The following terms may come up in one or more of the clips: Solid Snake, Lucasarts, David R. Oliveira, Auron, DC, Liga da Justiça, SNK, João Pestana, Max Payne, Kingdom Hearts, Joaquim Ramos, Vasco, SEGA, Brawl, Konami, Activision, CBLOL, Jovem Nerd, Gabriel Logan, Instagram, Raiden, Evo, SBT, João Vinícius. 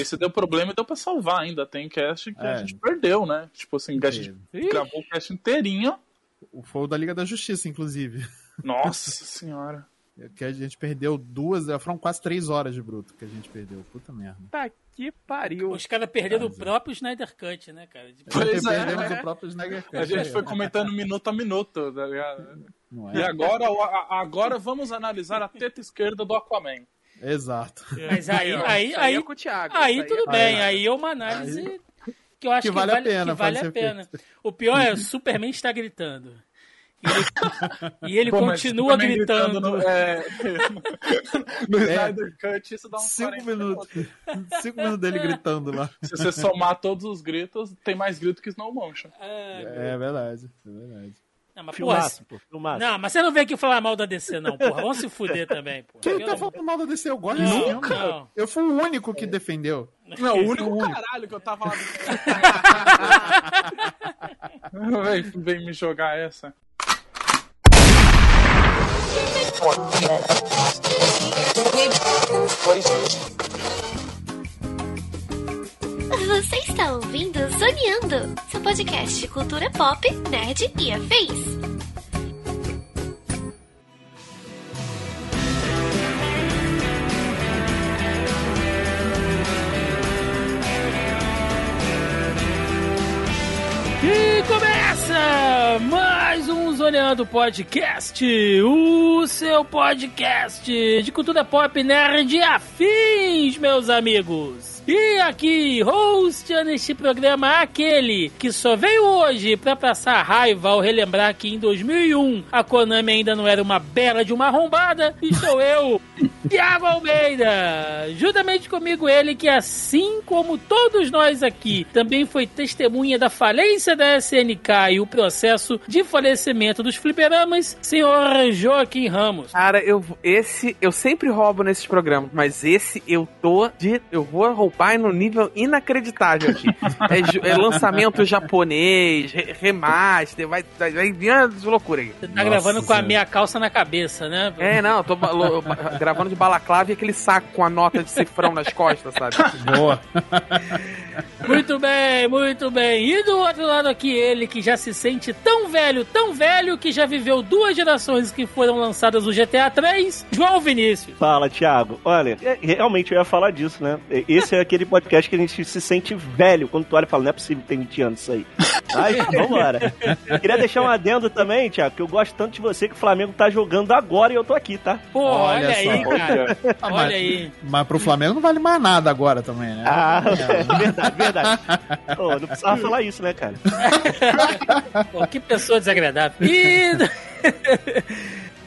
Esse deu problema e deu pra salvar ainda. Tem cast que a gente perdeu, né? Tipo assim, que a gente gravou o cast inteirinho. Foi o da Liga da Justiça, inclusive. Nossa senhora. Que a gente perdeu foram quase 3 horas de bruto que a gente perdeu. Puta merda. Tá que pariu. Os caras perderam o próprio Snyder Cut, né, cara? Pois perdemos o próprio Snyder Cut. A gente foi comentando minuto a minuto, tá ligado? Não é? E agora vamos analisar a teta esquerda do Aquaman. Exato. Mas aí é com o Thiago. Aí tudo bem, aí é uma análise que eu acho que vale a pena. O pior é o Superman está gritando. E ele pô, continua gritando. No Snyder Cut, isso dá uns 5 minutos dele gritando lá. Se você somar todos os gritos, tem mais grito que Snow Motion. É verdade. Não, mas filmaço, porra, filmaço. Não, mas você não vem aqui falar mal da DC, não, porra. Vamos se fuder também, porra. Quem tá falando mal da DC? Eu gosto disso. Nunca! Não. Eu fui o único que defendeu. Não, o único caralho que eu tava lá. vem me jogar essa. Você está ouvindo Zoneando, seu podcast de cultura pop, nerd e afins. E começa mais um Zoneando Podcast, o seu podcast de cultura pop, nerd e afins, meus amigos. E aqui, hosteando este programa, aquele que só veio hoje pra passar raiva ao relembrar que em 2001 a Konami ainda não era uma bela de uma arrombada, e sou eu, Thiago Almeida. Juntamente comigo ele que, assim como todos nós aqui, também foi testemunha da falência da SNK e o processo de falecimento dos fliperamas, senhor Joaquim Ramos. Cara, eu sempre roubo nesses programas, mas esse eu vou roubar. Pai no nível inacreditável aqui. É lançamento japonês, remaster, vai vindo de loucura aí. Você tá gravando com a minha calça na cabeça, né? Eu tô gravando de balaclava e aquele saco com a nota de cifrão nas costas, sabe? Boa. Muito bem, muito bem. E do outro lado aqui, ele que já se sente tão velho, que já viveu 2 gerações que foram lançadas no GTA 3, João Vinícius. Fala, Thiago. Olha, realmente eu ia falar disso, né? Esse é aquele podcast que a gente se sente velho quando tu olha e fala, não é possível ter 20 anos isso aí. Mas vambora. Queria deixar um adendo também, Thiago, que eu gosto tanto de você que o Flamengo tá jogando agora e eu tô aqui, tá? Pô, olha aí, cara. Olha aí. Mas pro Flamengo não vale mais nada agora também, né? Ah, é verdade. Pô, não precisava falar isso, né, cara? Pô, que pessoa desagradável.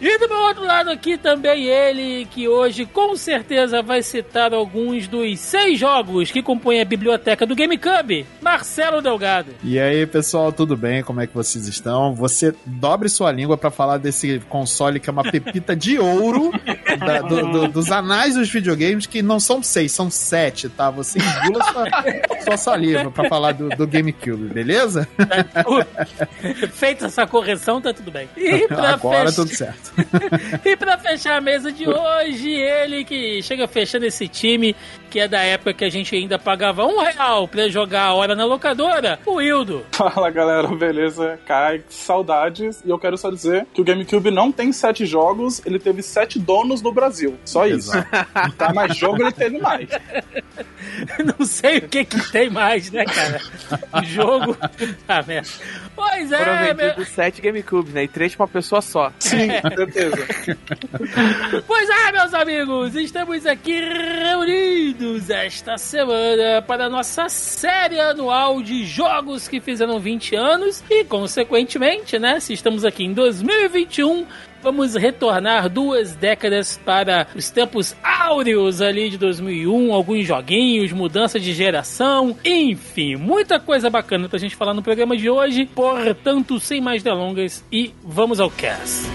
E do meu outro lado aqui também ele, que hoje com certeza vai citar alguns dos 6 jogos que compõem a biblioteca do GameCube, Marcelo Delgado. E aí, pessoal, tudo bem? Como é que vocês estão? Você dobre sua língua pra falar desse console que é uma pepita de ouro dos anais dos videogames, que não são 6, são 7, tá? Você engula sua saliva pra falar do GameCube, beleza? Feita essa correção, tá tudo bem. E pra agora tudo certo. E pra fechar a mesa de hoje, ele que chega fechando esse time, que é da época que a gente ainda pagava R$1 pra jogar a hora na locadora, o Hildo. Fala, galera, beleza? Cara, que saudades. E eu quero só dizer que o GameCube não tem 7 jogos, ele teve 7 donos no Brasil. Só isso. Tá, mas jogo ele teve mais. Não sei o que tem mais, né, cara? Jogo... Ah, merda. Pois é, foram vendidos 7 GameCubes, né? E 3 pra uma pessoa só. Sim. Com certeza. Pois é, meus amigos, estamos aqui reunidos esta semana para a nossa série anual de jogos que fizeram 20 anos e, consequentemente, né, se estamos aqui em 2021, vamos retornar 2 décadas para os tempos áureos ali de 2001, alguns joguinhos, mudança de geração, enfim, muita coisa bacana pra gente falar no programa de hoje, portanto, sem mais delongas, e vamos ao cast.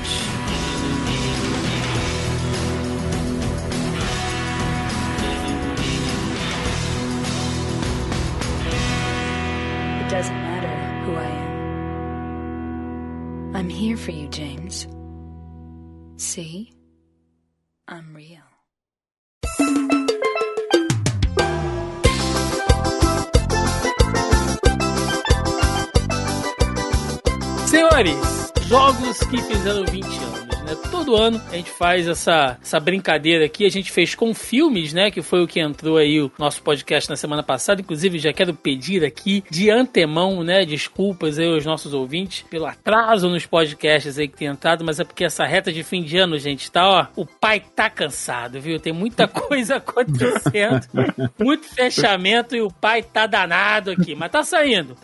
It doesn't matter who I am. I'm here for you, James. See? I'm real. senhores, jogos que fizeram 20 anos, né? Todo ano a gente faz essa brincadeira aqui, a gente fez com filmes, né? Que foi o que entrou aí o nosso podcast na semana passada. Inclusive, já quero pedir aqui de antemão, né? Desculpas aí aos nossos ouvintes pelo atraso nos podcasts aí que tem entrado, mas é porque essa reta de fim de ano, gente, tá, ó, o pai tá cansado, viu? Tem muita coisa acontecendo, muito fechamento e o pai tá danado aqui, mas tá saindo,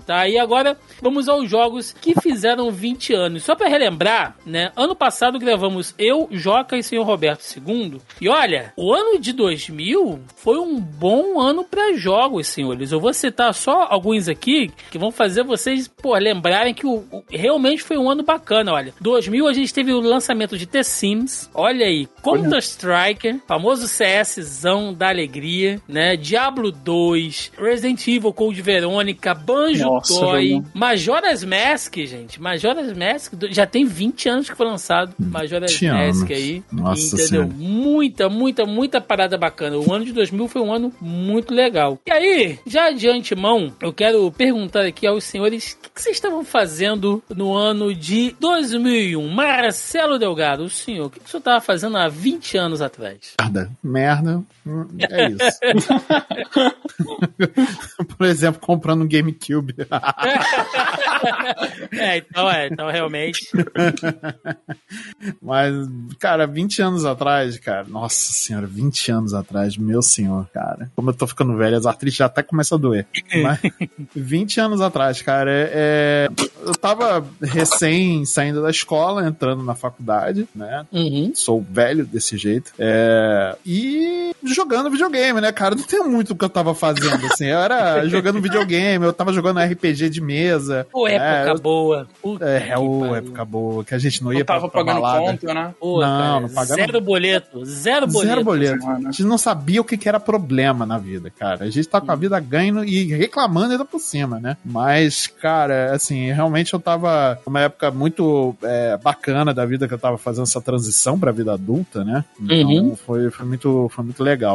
tá? E agora vamos aos jogos que fizeram 20 anos. Só pra relembrar, né? Ano passado gravamos eu, Joca e senhor Roberto II. E olha, o ano de 2000 foi um bom ano pra jogos, senhores. Eu vou citar só alguns aqui que vão fazer vocês, pô, lembrarem que realmente foi um ano bacana, olha. 2000 a gente teve o lançamento de The Sims, olha aí, Counter-Strike, famoso CSzão da alegria, né? Diablo 2, Resident Evil, Code Verônica, Banjo-Toy, Majora's Mask, gente. Majora's Mask já tem 20 anos que foi lançado Majora's Mask aí. Nossa, entendeu? Senhora. Muita parada bacana. O ano de 2000 foi um ano muito legal. E aí, já de antemão, eu quero perguntar aqui aos senhores o que vocês estavam fazendo no ano de 2001. Marcelo Delgado, o senhor, o que o senhor estava fazendo há 20 anos atrás? Merda. É isso. Por exemplo, comprando um GameCube. Então realmente. Mas, cara, 20 anos atrás, cara, nossa senhora, 20 anos atrás, meu senhor, cara, como eu tô ficando velho, as artrites já até começam a doer. Mas 20 anos atrás, cara, eu tava recém saindo da escola, entrando na faculdade, né? Uhum. Sou velho desse jeito. E jogando videogame, né, cara? Não tem muito o que eu tava fazendo, assim. Eu era jogando videogame, eu tava jogando RPG de mesa. Pô, época boa. Época boa, que a gente não ia pra balada. Eu tava pagando conta, né? Não pagava. Zero boleto. A gente não sabia o que era problema na vida, cara. A gente tá com a vida ganhando e reclamando ainda por cima, né? Mas, cara, assim, realmente eu tava numa época muito bacana da vida, que eu tava fazendo essa transição pra vida adulta, né? Então, foi muito legal.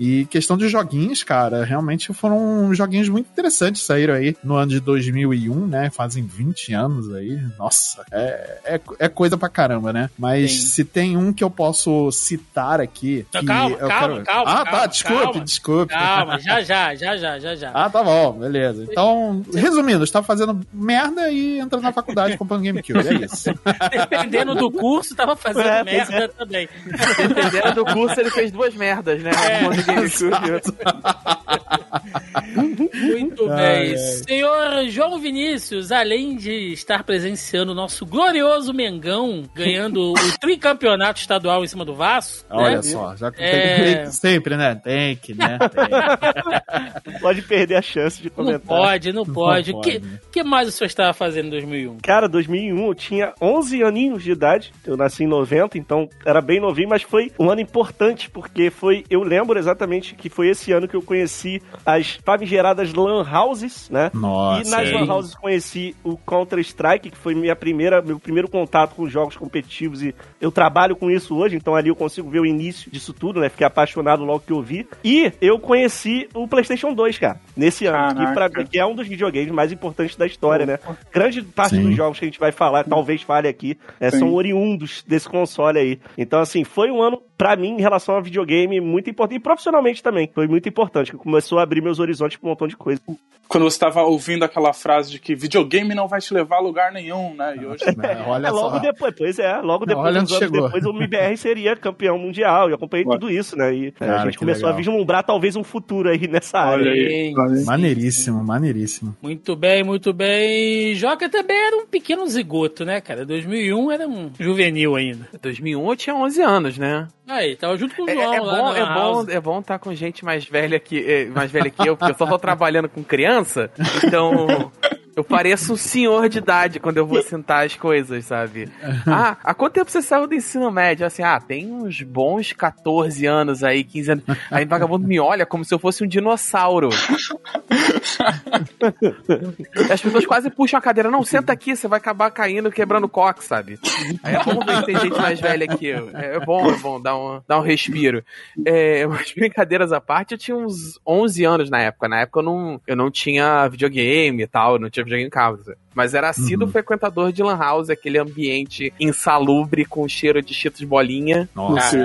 E questão de joguinhos, cara, realmente foram joguinhos muito interessantes, saíram aí no ano de 2001, né, fazem 20 anos aí, nossa, é coisa pra caramba, né, mas sim. Se tem um que eu posso citar aqui... Calma, já. Ah, tá bom, beleza, então, resumindo, estava fazendo merda e entrando na faculdade comprando GameCube, é isso. Dependendo do curso, tava fazendo merda também. Dependendo do curso, ele fez duas merdas, né, Muito bem. Senhor João Vinícius, além de estar presenciando o nosso glorioso Mengão, ganhando o tricampeonato estadual em cima do Vasco. Olha, né? Só, já sempre, né? Tem que, né? Pode perder a chance de comentar. Não pode. O que mais o senhor estava fazendo em 2001? Cara, 2001 eu tinha 11 aninhos de idade. Eu nasci em 90, então era bem novinho, mas foi um ano importante, porque eu lembro exatamente que foi esse ano que eu conheci as famigeradas Lan Houses, né? Nossa, e nas Lan Houses conheci o Counter-Strike, que foi meu primeiro contato com jogos competitivos, e eu trabalho com isso hoje, então ali eu consigo ver o início disso tudo, né? Fiquei apaixonado logo que eu vi. E eu conheci o PlayStation 2, cara, nesse ano, que pra mim é um dos videogames mais importantes da história, né? Grande parte dos jogos que a gente vai falar, talvez fale aqui, são oriundos desse console aí. Então, assim, foi um ano, pra mim, em relação a videogame, muito importante. E profissionalmente também, foi muito importante, que começou a abrir meus horizontes pra um montão de coisa. Quando você tava ouvindo aquela frase de que videogame não vai te levar a lugar nenhum, né? E hoje... olha só. Logo depois, o MBR seria campeão mundial, eu acompanhei tudo isso, né? E a gente começou a vislumbrar talvez um futuro aí nessa área. Maneiríssimo. Muito bem. Joca também era um pequeno zigoto, né, cara? 2001 era um juvenil ainda. 2001 eu tinha 11 anos, né? Aí, tava junto com o João lá. É bom estar com gente mais velha que eu, porque eu só tô trabalhando com criança, então... Eu pareço um senhor de idade quando eu vou sentar as coisas, sabe? Ah, há quanto tempo você saiu do ensino médio? Assim, tem uns bons 14 anos aí, 15 anos. Aí o vagabundo me olha como se eu fosse um dinossauro. As pessoas quase puxam a cadeira. Não, senta aqui, você vai acabar caindo, quebrando o coque, sabe? Aí é bom ver que tem gente mais velha que eu. É bom dar um respiro. Mas brincadeiras à parte, eu tinha uns 11 anos na época. Na época eu não tinha videogame e tal, não tinha videogame em casa. Mas era assíduo frequentador de lan house, aquele ambiente insalubre com cheiro de Cheetos bolinha. Nossa,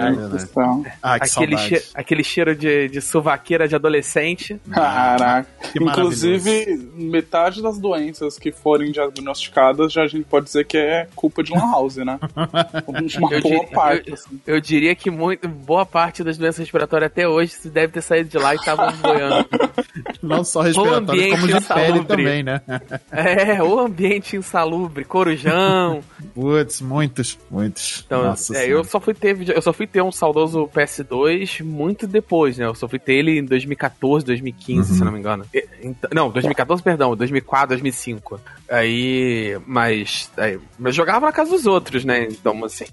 aquele cheiro de suvaqueira de adolescente. Caraca. Inclusive, metade das doenças que forem diagnosticadas, já a gente pode dizer que é culpa de lan house, né? Eu diria que boa parte das doenças respiratórias até hoje se deve ter saído de lá e estavam boiando. Não só respiratórias, como de pele também, né? É, o ambiente insalubre, corujão. Putz, muitos. Então, eu só fui ter um saudoso PS2 muito depois, né? Eu só fui ter ele em 2014, 2015, se não me engano. Não, 2014, perdão, 2004, 2005. Mas jogava na casa dos outros, né? Então, assim,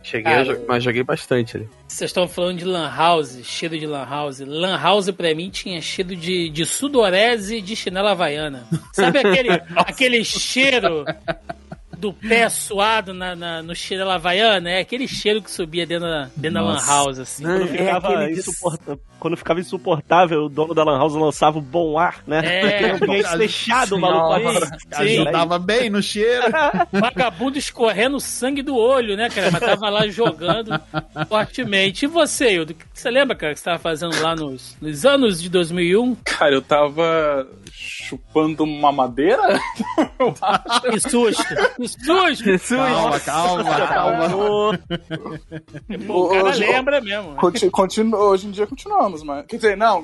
mas joguei bastante ali. Vocês estão falando de lan house, cheiro de lan house. Lan house pra mim tinha cheiro de sudorese de chinela havaiana. Sabe aquele cheiro do pé suado no cheiro da havaiana? É aquele cheiro que subia dentro da lan house, assim. Não, quando ficava insuportável, o dono da lan house lançava o bom ar, né? É, fechado, o maluco. Ajudava bem no cheiro. Vagabundo escorrendo sangue do olho, né, cara? Mas tava lá jogando fortemente. E você, Hildo? O que você lembra, cara, que você tava fazendo lá nos anos de 2001? Cara, eu tava chupando uma madeira? Que susto! Que susto! Calma. O cara lembra mesmo. Hoje em dia continuamos, mas... Quer dizer, não,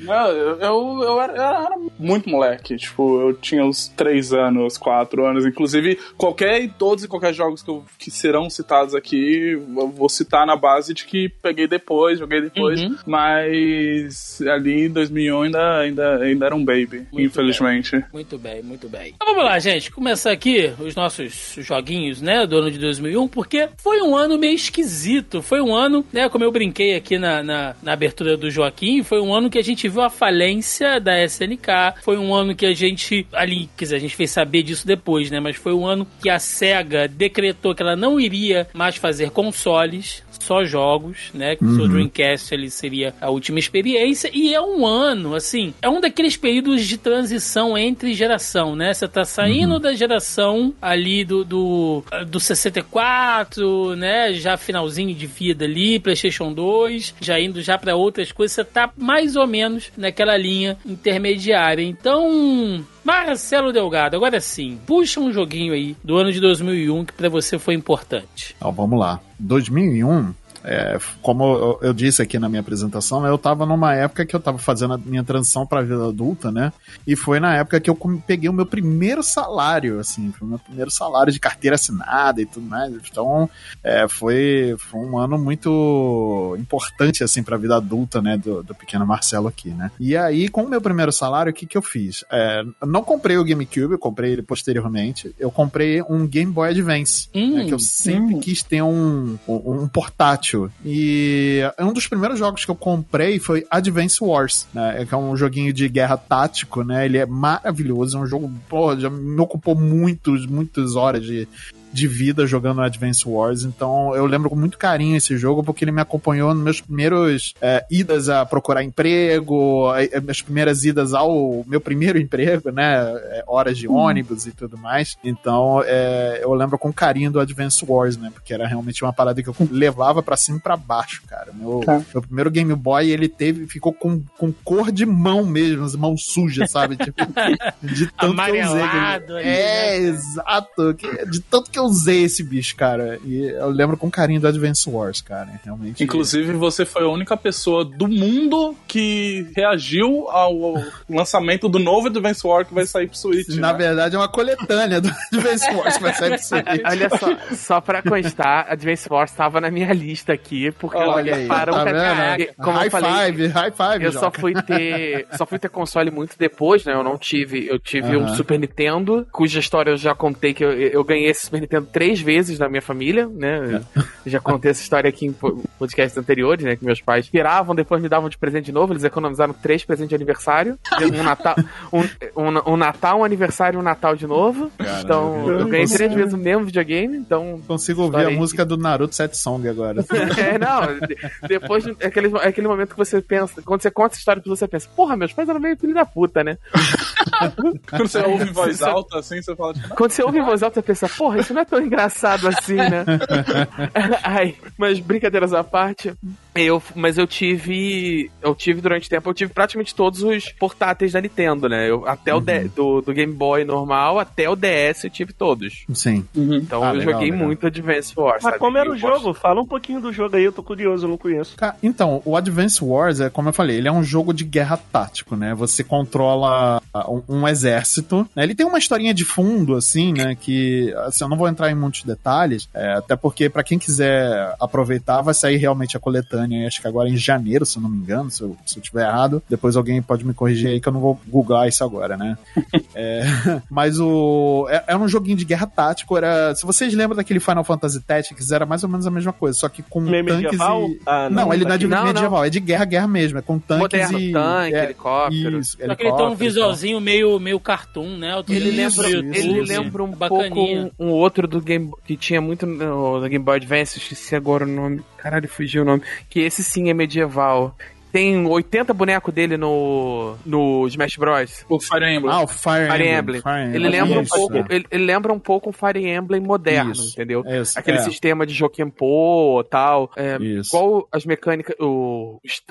Não, eu era muito moleque. Tipo, eu tinha uns 3 anos, 4 anos. Inclusive, todos e qualquer jogos que serão citados aqui, eu vou citar na base de que joguei depois. Mas ali em 2001 ainda era um baby, muito infelizmente. Bem. Muito bem. Então vamos lá, gente. Começar aqui os nossos joguinhos, né, do ano de 2001, porque foi um ano meio esquisito. Foi um ano, né, como eu brinquei aqui na abertura do Joaquim, foi um ano que a gente viu a falência da SNK, foi um ano que a gente fez saber disso depois, né, mas foi um ano que a SEGA decretou que ela não iria mais fazer consoles, só jogos, né, que o seu Dreamcast ele seria a última experiência, e é um ano, assim, é um daqueles períodos de transição entre geração, né, você tá saindo da geração ali do 64, né, já finalzinho de vida ali, PlayStation 2, já indo já pra outras coisas, você tá mais ou menos naquela linha intermediária, então... Marcelo Delgado, agora sim, puxa um joguinho aí do ano de 2001 que pra você foi importante. Então, vamos lá. 2001... como eu disse aqui na minha apresentação, eu tava numa época que eu tava fazendo a minha transição pra vida adulta, né? E foi na época que eu peguei o meu primeiro salário, assim, foi o meu primeiro salário de carteira assinada e tudo mais. Então, foi um ano muito importante, assim, pra vida adulta, né? Do pequeno Marcelo aqui, né? E aí, com o meu primeiro salário, o que eu fiz? Não comprei o GameCube, eu comprei ele posteriormente. Eu comprei um Game Boy Advance, né, que eu sempre quis ter um portátil. E um dos primeiros jogos que eu comprei foi Advance Wars, né? Que é um joguinho de guerra tático, né? Ele é maravilhoso, é um jogo, já me ocupou muitas horas de vida jogando Advance Wars, então eu lembro com muito carinho esse jogo, porque ele me acompanhou nos meus primeiros idas a procurar emprego, minhas primeiras idas ao meu primeiro emprego, né, horas de ônibus e tudo mais, então eu lembro com carinho do Advance Wars, né, porque era realmente uma parada que eu levava pra cima e pra baixo, cara, meu primeiro Game Boy, ele ficou com cor de mão mesmo, as mãos sujas, sabe, tipo, de tanto amarelado, que eu usei, exato, de tanto que eu usei esse bicho, cara. E eu lembro com carinho do Advance Wars, cara. Realmente. Inclusive, você foi a única pessoa do mundo que reagiu ao lançamento do novo Advance Wars que vai sair pro Switch. Na verdade, é uma coletânea do Advance Wars que vai sair pro Switch. Olha só pra constar, Advance Wars tava na minha lista aqui, porque olha para o high five. Eu Joca. só fui ter console muito depois, né? Eu não tive. Eu tive um Super Nintendo, cuja história eu já contei que eu ganhei esse Super Nintendo 3 vezes na minha família, né? É. Já contei essa história aqui em podcasts anteriores, né? Que meus pais piravam, depois me davam de presente de novo. Eles economizaram 3 presentes de aniversário. Um Natal, um aniversário e um Natal de novo. Cara, então, eu ganhei 3 vezes o mesmo videogame. Então, consigo ouvir a música do Naruto 7 Song agora. É, não. Depois, aquele momento que você pensa, quando você conta essa história pra você pensa, porra, meus pais eram meio filho da puta, né? Quando você ouve em voz alta, assim, você fala tipo, quando você ouve em voz alta, você pensa, porra, isso não é tão engraçado assim, né? Ai, mas brincadeiras à parte, eu tive durante o tempo, eu tive praticamente todos os portáteis da Nintendo, né? Até o do Game Boy normal, até o DS eu tive todos. Sim. Uhum. Então eu joguei muito Advance Wars. Mas como era o jogo? Fala um pouquinho do jogo aí, eu tô curioso, eu não conheço. Então, o Advance Wars, como eu falei, ele é um jogo de guerra tático, né? Você controla um exército, né? Ele tem uma historinha de fundo, assim, né? Que, assim, eu não vou entrar em muitos detalhes, até porque, pra quem quiser aproveitar, vai sair realmente a coletânea, acho que agora em janeiro, se eu não me engano, se eu tiver errado, depois alguém pode me corrigir aí que eu não vou googlar isso agora, né? Mas era um joguinho de guerra tático, se vocês lembram daquele Final Fantasy Tactics, era mais ou menos a mesma coisa, só que com tanques medieval? E... Ah, não, ele não é de medieval, é de guerra mesmo, é com tanques moderno, e... tanque, helicóptero. Isso, só que ele tem um visualzinho meio cartoon, né? Ele lembra um bacaninha. Pouco um outro do Game Boy, que tinha muito no Game Boy Advance, esqueci agora o nome, caralho, fugiu o nome, que esse sim é medieval. Tem 80 bonecos dele no Smash Bros. O Fire Emblem. Ah, o Fire Emblem. Ele lembra um pouco um Fire Emblem moderno, isso, entendeu? Isso, aquele sistema de Jokenpô e tal. Qual as mecânicas...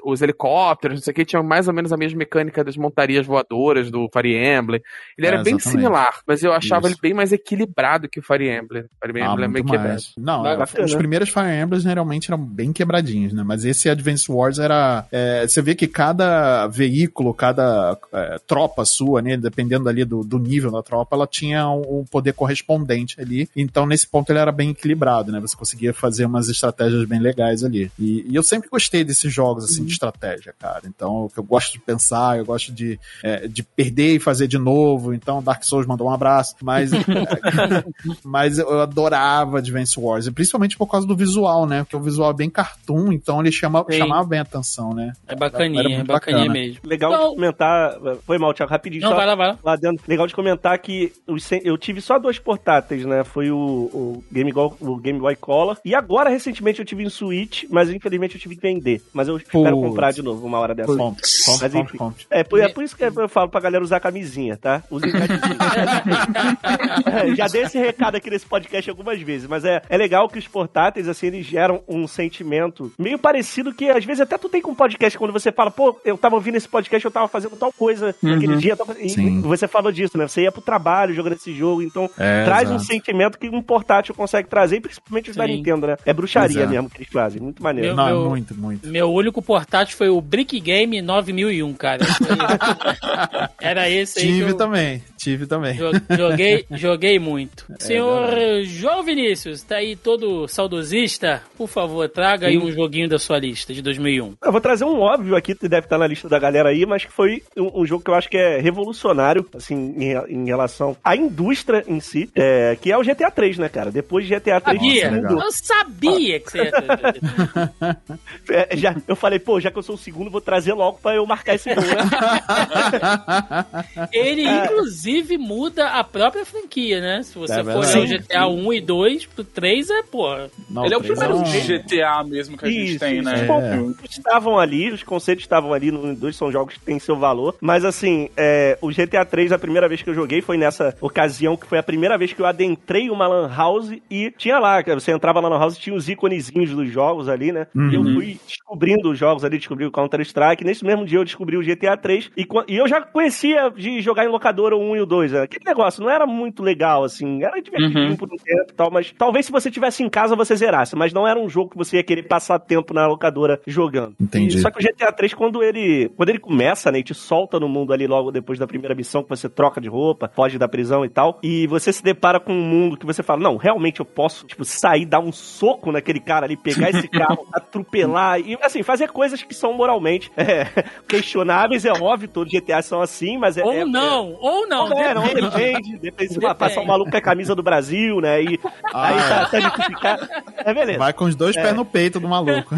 Os helicópteros, não sei o que, tinham mais ou menos a mesma mecânica das montarias voadoras do Fire Emblem. Ele era bem similar, mas eu achava ele bem mais equilibrado que o Fire Emblem. Fire Emblem é meio quebrado. Não, os primeiros Fire Emblems geralmente eram bem quebradinhos, né? Mas esse Advance Wars era... você vê que cada veículo, cada tropa sua, né, dependendo ali do nível da tropa, ela tinha um poder correspondente ali, então nesse ponto ele era bem equilibrado, né, você conseguia fazer umas estratégias bem legais ali, e eu sempre gostei desses jogos assim de estratégia, cara, então eu gosto de pensar, eu gosto de perder e fazer de novo, então Dark Souls mandou um abraço, mas eu adorava Advance Wars, principalmente por causa do visual, né, porque o visual é bem cartoon, então ele chamava bem a atenção, né. É bacaninha, mesmo. Legal de comentar... Foi mal, Thiago, rapidinho. Não, vai lá. Lá dentro. Legal de comentar que eu tive só 2 portáteis, né? Foi o Game Boy Color. E agora, recentemente, eu tive um Switch, mas infelizmente eu tive que vender. Mas eu espero comprar de novo uma hora dessa. Mas enfim. Por isso que eu falo pra galera usar camisinha, tá? Usem camisinha. Já dei esse recado aqui nesse podcast algumas vezes, mas é legal que os portáteis, assim, eles geram um sentimento meio parecido que, às vezes, até tu tem com podcast quando você fala, pô, eu tava ouvindo esse podcast, eu tava fazendo tal coisa naquele dia. E você falou disso, né? Você ia pro trabalho jogando esse jogo, então traz um sentimento que um portátil consegue trazer, principalmente os da Nintendo, né? É bruxaria mesmo que eles fazem, muito maneiro. Muito. Meu único portátil foi o Brick Game 9001, cara. Era esse aí. Tive também. Joguei muito. Senhor João Vinícius, tá aí todo saudosista? Por favor, traga aí um joguinho da sua lista de 2001. Eu vou trazer um óbvio aqui, que deve estar na lista da galera aí, mas que foi um jogo que eu acho que é revolucionário, assim, em relação à indústria em si, que é o GTA 3, né, cara? Depois de GTA 3... eu sabia que você ia... eu falei, já que eu sou o segundo, vou trazer logo pra eu marcar esse gol, né? Ele, inclusive, muda a própria franquia, né? Se você for o GTA 1 e 2, pro 3 ele é o primeiro GTA mesmo que a gente tem, né? Estavam ali, os conceitos estavam ali, nos dois são jogos que têm seu valor, mas assim, o GTA 3, a primeira vez que eu joguei foi nessa ocasião, que foi a primeira vez que eu adentrei uma lan house e tinha lá, você entrava na lan house, tinha os iconezinhos dos jogos ali, né, e eu fui descobrindo os jogos ali, descobri o Counter-Strike, nesse mesmo dia eu descobri o GTA 3, e eu já conhecia de jogar em locadora o 1 e o 2, né? Aquele negócio não era muito legal, assim, era divertidinho por um tempo e tal, mas talvez se você estivesse em casa você zerasse, mas não era um jogo que você ia querer passar tempo na locadora jogando. Entendi. Só que o GTA 3, quando ele começa, né, e te solta no mundo ali logo depois da primeira missão, que você troca de roupa, foge da prisão e tal, e você se depara com um mundo que você fala, não, realmente eu posso, tipo, sair, dar um soco naquele cara ali, pegar esse carro, atropelar, e assim, fazer coisas que são moralmente questionáveis, é óbvio, todos os GTA são assim, mas ou não, Não, depende. Depende se passar um maluco com a camisa do Brasil, né? E aí tá justificado. É, beleza. Vai com os dois pés no peito do maluco.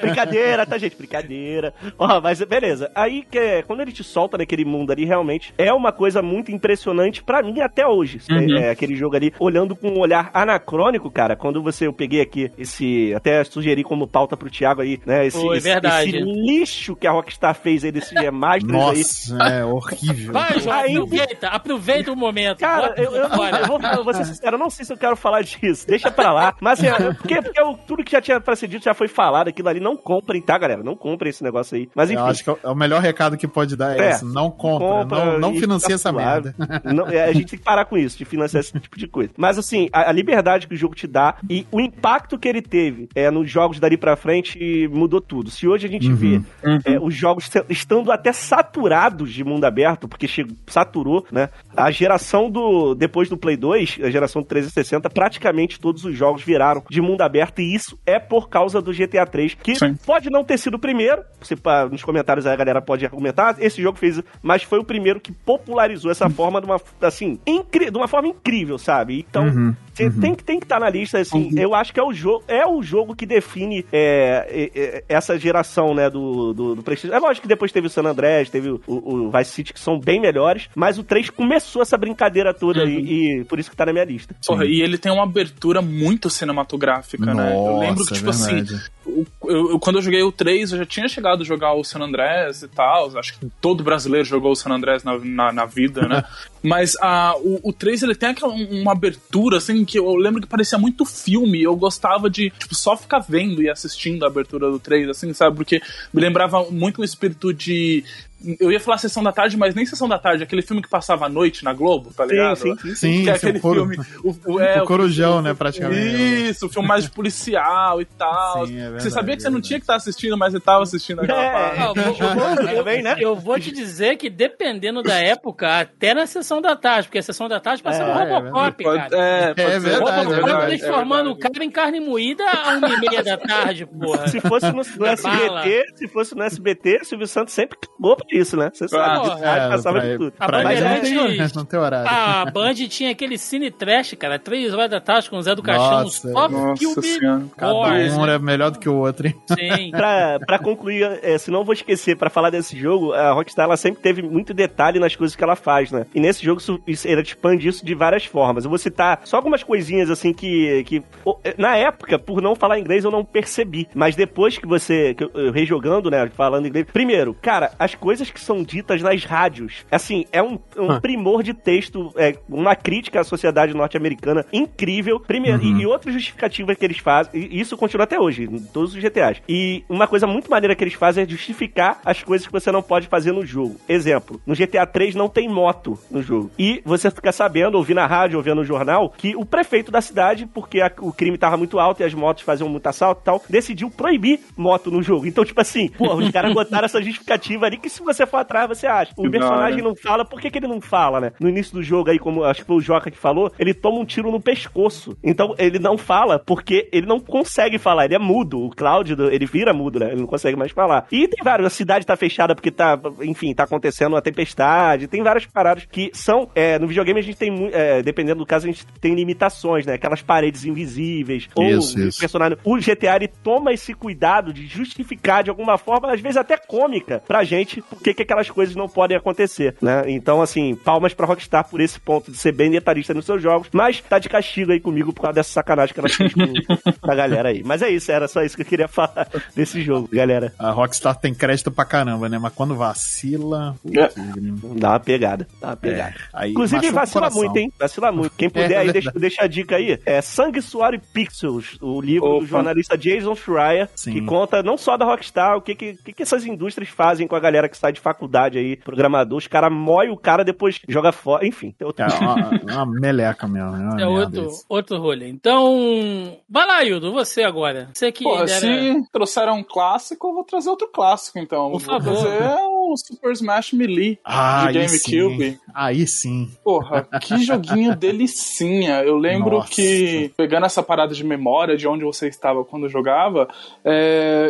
Brincadeira, tá, gente? Brincadeira. Ó, mas beleza. Aí, quando ele te solta naquele mundo ali, realmente é uma coisa muito impressionante pra mim até hoje. Uhum. É aquele jogo ali, olhando com um olhar anacrônico, cara. Quando eu peguei aqui esse... Até sugeri como pauta pro Thiago aí, né? Esse lixo que a Rockstar fez aí desse mais. Nossa, aí. É horrível. Vai, João, aproveita o momento. Cara, eu vou ser sincero, eu não sei se eu quero falar disso. Deixa pra lá. Mas assim, porque tudo que já tinha pra ser dito já foi falado. Aquilo ali, não comprem, tá, galera? Não comprem esse negócio aí. Mas enfim. Eu acho que o melhor recado que pode dar é isso. Não compra. Não financia essa merda. Não, a gente tem que parar com isso, de financiar esse tipo de coisa. Mas assim, a liberdade que o jogo te dá e o impacto que ele teve nos jogos dali pra frente mudou tudo. Se hoje a gente vê os jogos estando até saturados de mundo aberto, porque saturou, né? A geração depois do Play 2, a geração do 360, praticamente todos os jogos viraram de mundo aberto, e isso é por causa do GTA 3, que pode não ter sido o primeiro, nos comentários a galera pode argumentar, esse jogo fez, mas foi o primeiro que popularizou essa forma de uma forma incrível, sabe? Então, tem que estar na lista, assim, eu acho que é o jogo que define essa geração, né, do PlayStation. É lógico que depois teve o San Andreas, teve o Vice City, que são bem melhores, mas o 3 começou essa brincadeira toda e por isso que tá na minha lista. Porra, e ele tem uma abertura muito cinematográfica, né? Eu lembro que, verdade. Assim, quando eu joguei o 3, eu já tinha chegado a jogar o San Andreas e tal, acho que todo brasileiro jogou o San Andreas na vida, né? Mas o 3, ele tem aquela uma abertura, assim, que eu lembro que parecia muito filme, eu gostava de, tipo, só ficar vendo e assistindo a abertura do 3, assim, sabe? Porque me lembrava muito um espírito de... Eu ia falar Sessão da Tarde, mas nem Sessão da Tarde, aquele filme que passava à noite na Globo, tá ligado? Sim, que é aquele filme... O Corujão, né, praticamente. Isso, o filme mais de policial e tal. Sim, é verdade, você sabia que você não tinha que estar assistindo, mas você estava assistindo aquela parte. Eu vou te dizer que, dependendo da época, até na Sessão da Tarde, porque a Sessão da Tarde passava no Robocop, cara. É verdade. Robocop transformando o cara em carne moída a 1:30 da tarde, porra. Se fosse no SBT, o Silvio Santos sempre acabou pra isso, né? Você sabe, passava de tudo. A Band tinha aquele cine trash, cara, 3 horas da tarde com o Zé do Caixão, top filme. Cada um era melhor do que o outro, hein? Sim. Pra concluir, senão vou esquecer, pra falar desse jogo, a Rockstar, ela sempre teve muito detalhe nas coisas que ela faz, né? E nesse jogo, ela expande isso de várias formas. Eu vou citar só algumas coisinhas, assim, que na época, por não falar inglês, eu não percebi. Mas depois que eu rejogando, né, falando inglês... Primeiro, cara, as coisas que são ditas nas rádios, assim, é um primor de texto, uma crítica à sociedade norte-americana incrível. Primeiro, e outra justificativa que eles fazem, e isso continua até hoje, em todos os GTAs. E uma coisa muito maneira que eles fazem é justificar as coisas que você não pode fazer no jogo. Exemplo, no GTA 3 não tem moto no jogo. E você fica sabendo, ouvindo a rádio, ouvindo o jornal, que o prefeito da cidade, porque o crime tava muito alto e as motos faziam muito assalto e tal, decidiu proibir moto no jogo. Então, tipo assim, pô, os caras botaram essa justificativa ali que, se você for atrás, você acha. O personagem não fala. Por que ele não fala, né? No início do jogo aí, como acho que foi o Joca que falou, ele toma um tiro no pescoço. Então, ele não fala porque ele não consegue falar. Ele é mudo. O Cláudio, ele vira mudo, né? Ele não consegue mais falar. E tem vários. A cidade tá fechada porque tá acontecendo uma tempestade. Tem várias paradas que são... no videogame a gente tem, dependendo do caso, a gente tem limitações, né? Aquelas paredes invisíveis. Isso. Personagem. O GTA, ele toma esse cuidado de justificar de alguma forma, às vezes até cômica, pra gente, porque aquelas coisas não podem acontecer, né? Então, assim, palmas pra Rockstar por esse ponto de ser bem detalhista nos seus jogos, mas tá de castigo aí comigo por causa dessa sacanagem que ela fez com a galera aí. Mas é isso, era só isso que eu queria falar desse jogo, galera. A Rockstar tem crédito pra caramba, né? Mas quando vacila... Dá uma pegada. Aí, inclusive, vacila muito, hein? Vacila muito. Quem puder aí, deixa a dica aí. É Sangue, Suor e Pixels, o livro do jornalista Jason Schreier, que conta não só da Rockstar, o que essas indústrias fazem com a galera que sai de faculdade aí, programador, os caras moem o cara, depois joga fora, enfim. Uma meleca mesmo. Outro rolê. Então, vai lá, Hildo, você agora. Você que se trouxeram um clássico, eu vou trazer outro clássico, então. Por favor. Vou trazer o Super Smash Melee de GameCube. Aí sim. Porra, que joguinho delicinha. Eu lembro que, pegando essa parada de memória de onde você estava quando jogava,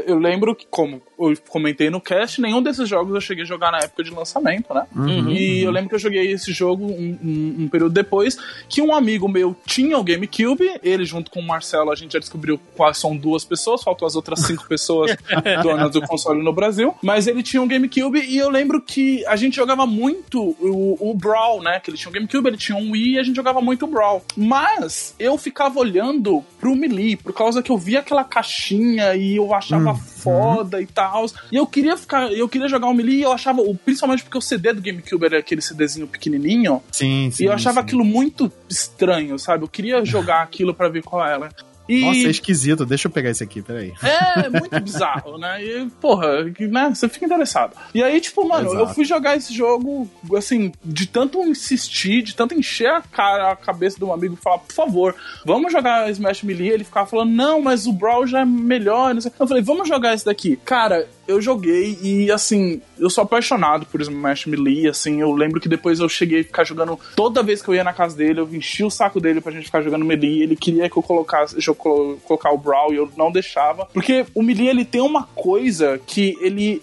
eu lembro que, como eu comentei no cast, nenhum desses jogos eu cheguei a jogar na época de lançamento, né? Uhum. E eu lembro que eu joguei esse jogo um período depois, que um amigo meu tinha o GameCube, ele junto com o Marcelo, a gente já descobriu quais são duas pessoas, faltam as outras 5 pessoas donas do console no Brasil, mas ele tinha um GameCube e eu lembro que a gente jogava muito o Brawl, né? Que ele tinha um GameCube, ele tinha um Wii e a gente jogava muito o Brawl. Mas eu ficava olhando pro Melee, por causa que eu via aquela caixinha e eu achava foda e tal. E eu queria jogar o Melee e eu achava, principalmente porque o CD do GameCube era aquele CDzinho pequenininho. Sim, sim. E eu achava aquilo muito estranho, sabe? Eu queria jogar aquilo pra ver qual era. E... Nossa, é esquisito, deixa eu pegar esse aqui, peraí. É, muito bizarro, né? E, porra, né? Você fica interessado. E aí, tipo, mano, exato, eu fui jogar esse jogo, assim, de tanto insistir, de tanto encher a cabeça de um amigo e falar, por favor, vamos jogar Smash Melee. Ele ficava falando, não, mas o Brawl já é melhor, não sei. Eu falei, vamos jogar esse daqui. Cara, eu joguei e, assim, eu sou apaixonado por Smash Melee, assim, eu lembro que depois eu cheguei a ficar jogando, toda vez que eu ia na casa dele, eu enchi o saco dele pra gente ficar jogando Melee, ele queria que eu colocar o Brawl e eu não deixava, porque o Melee, ele tem uma coisa que ele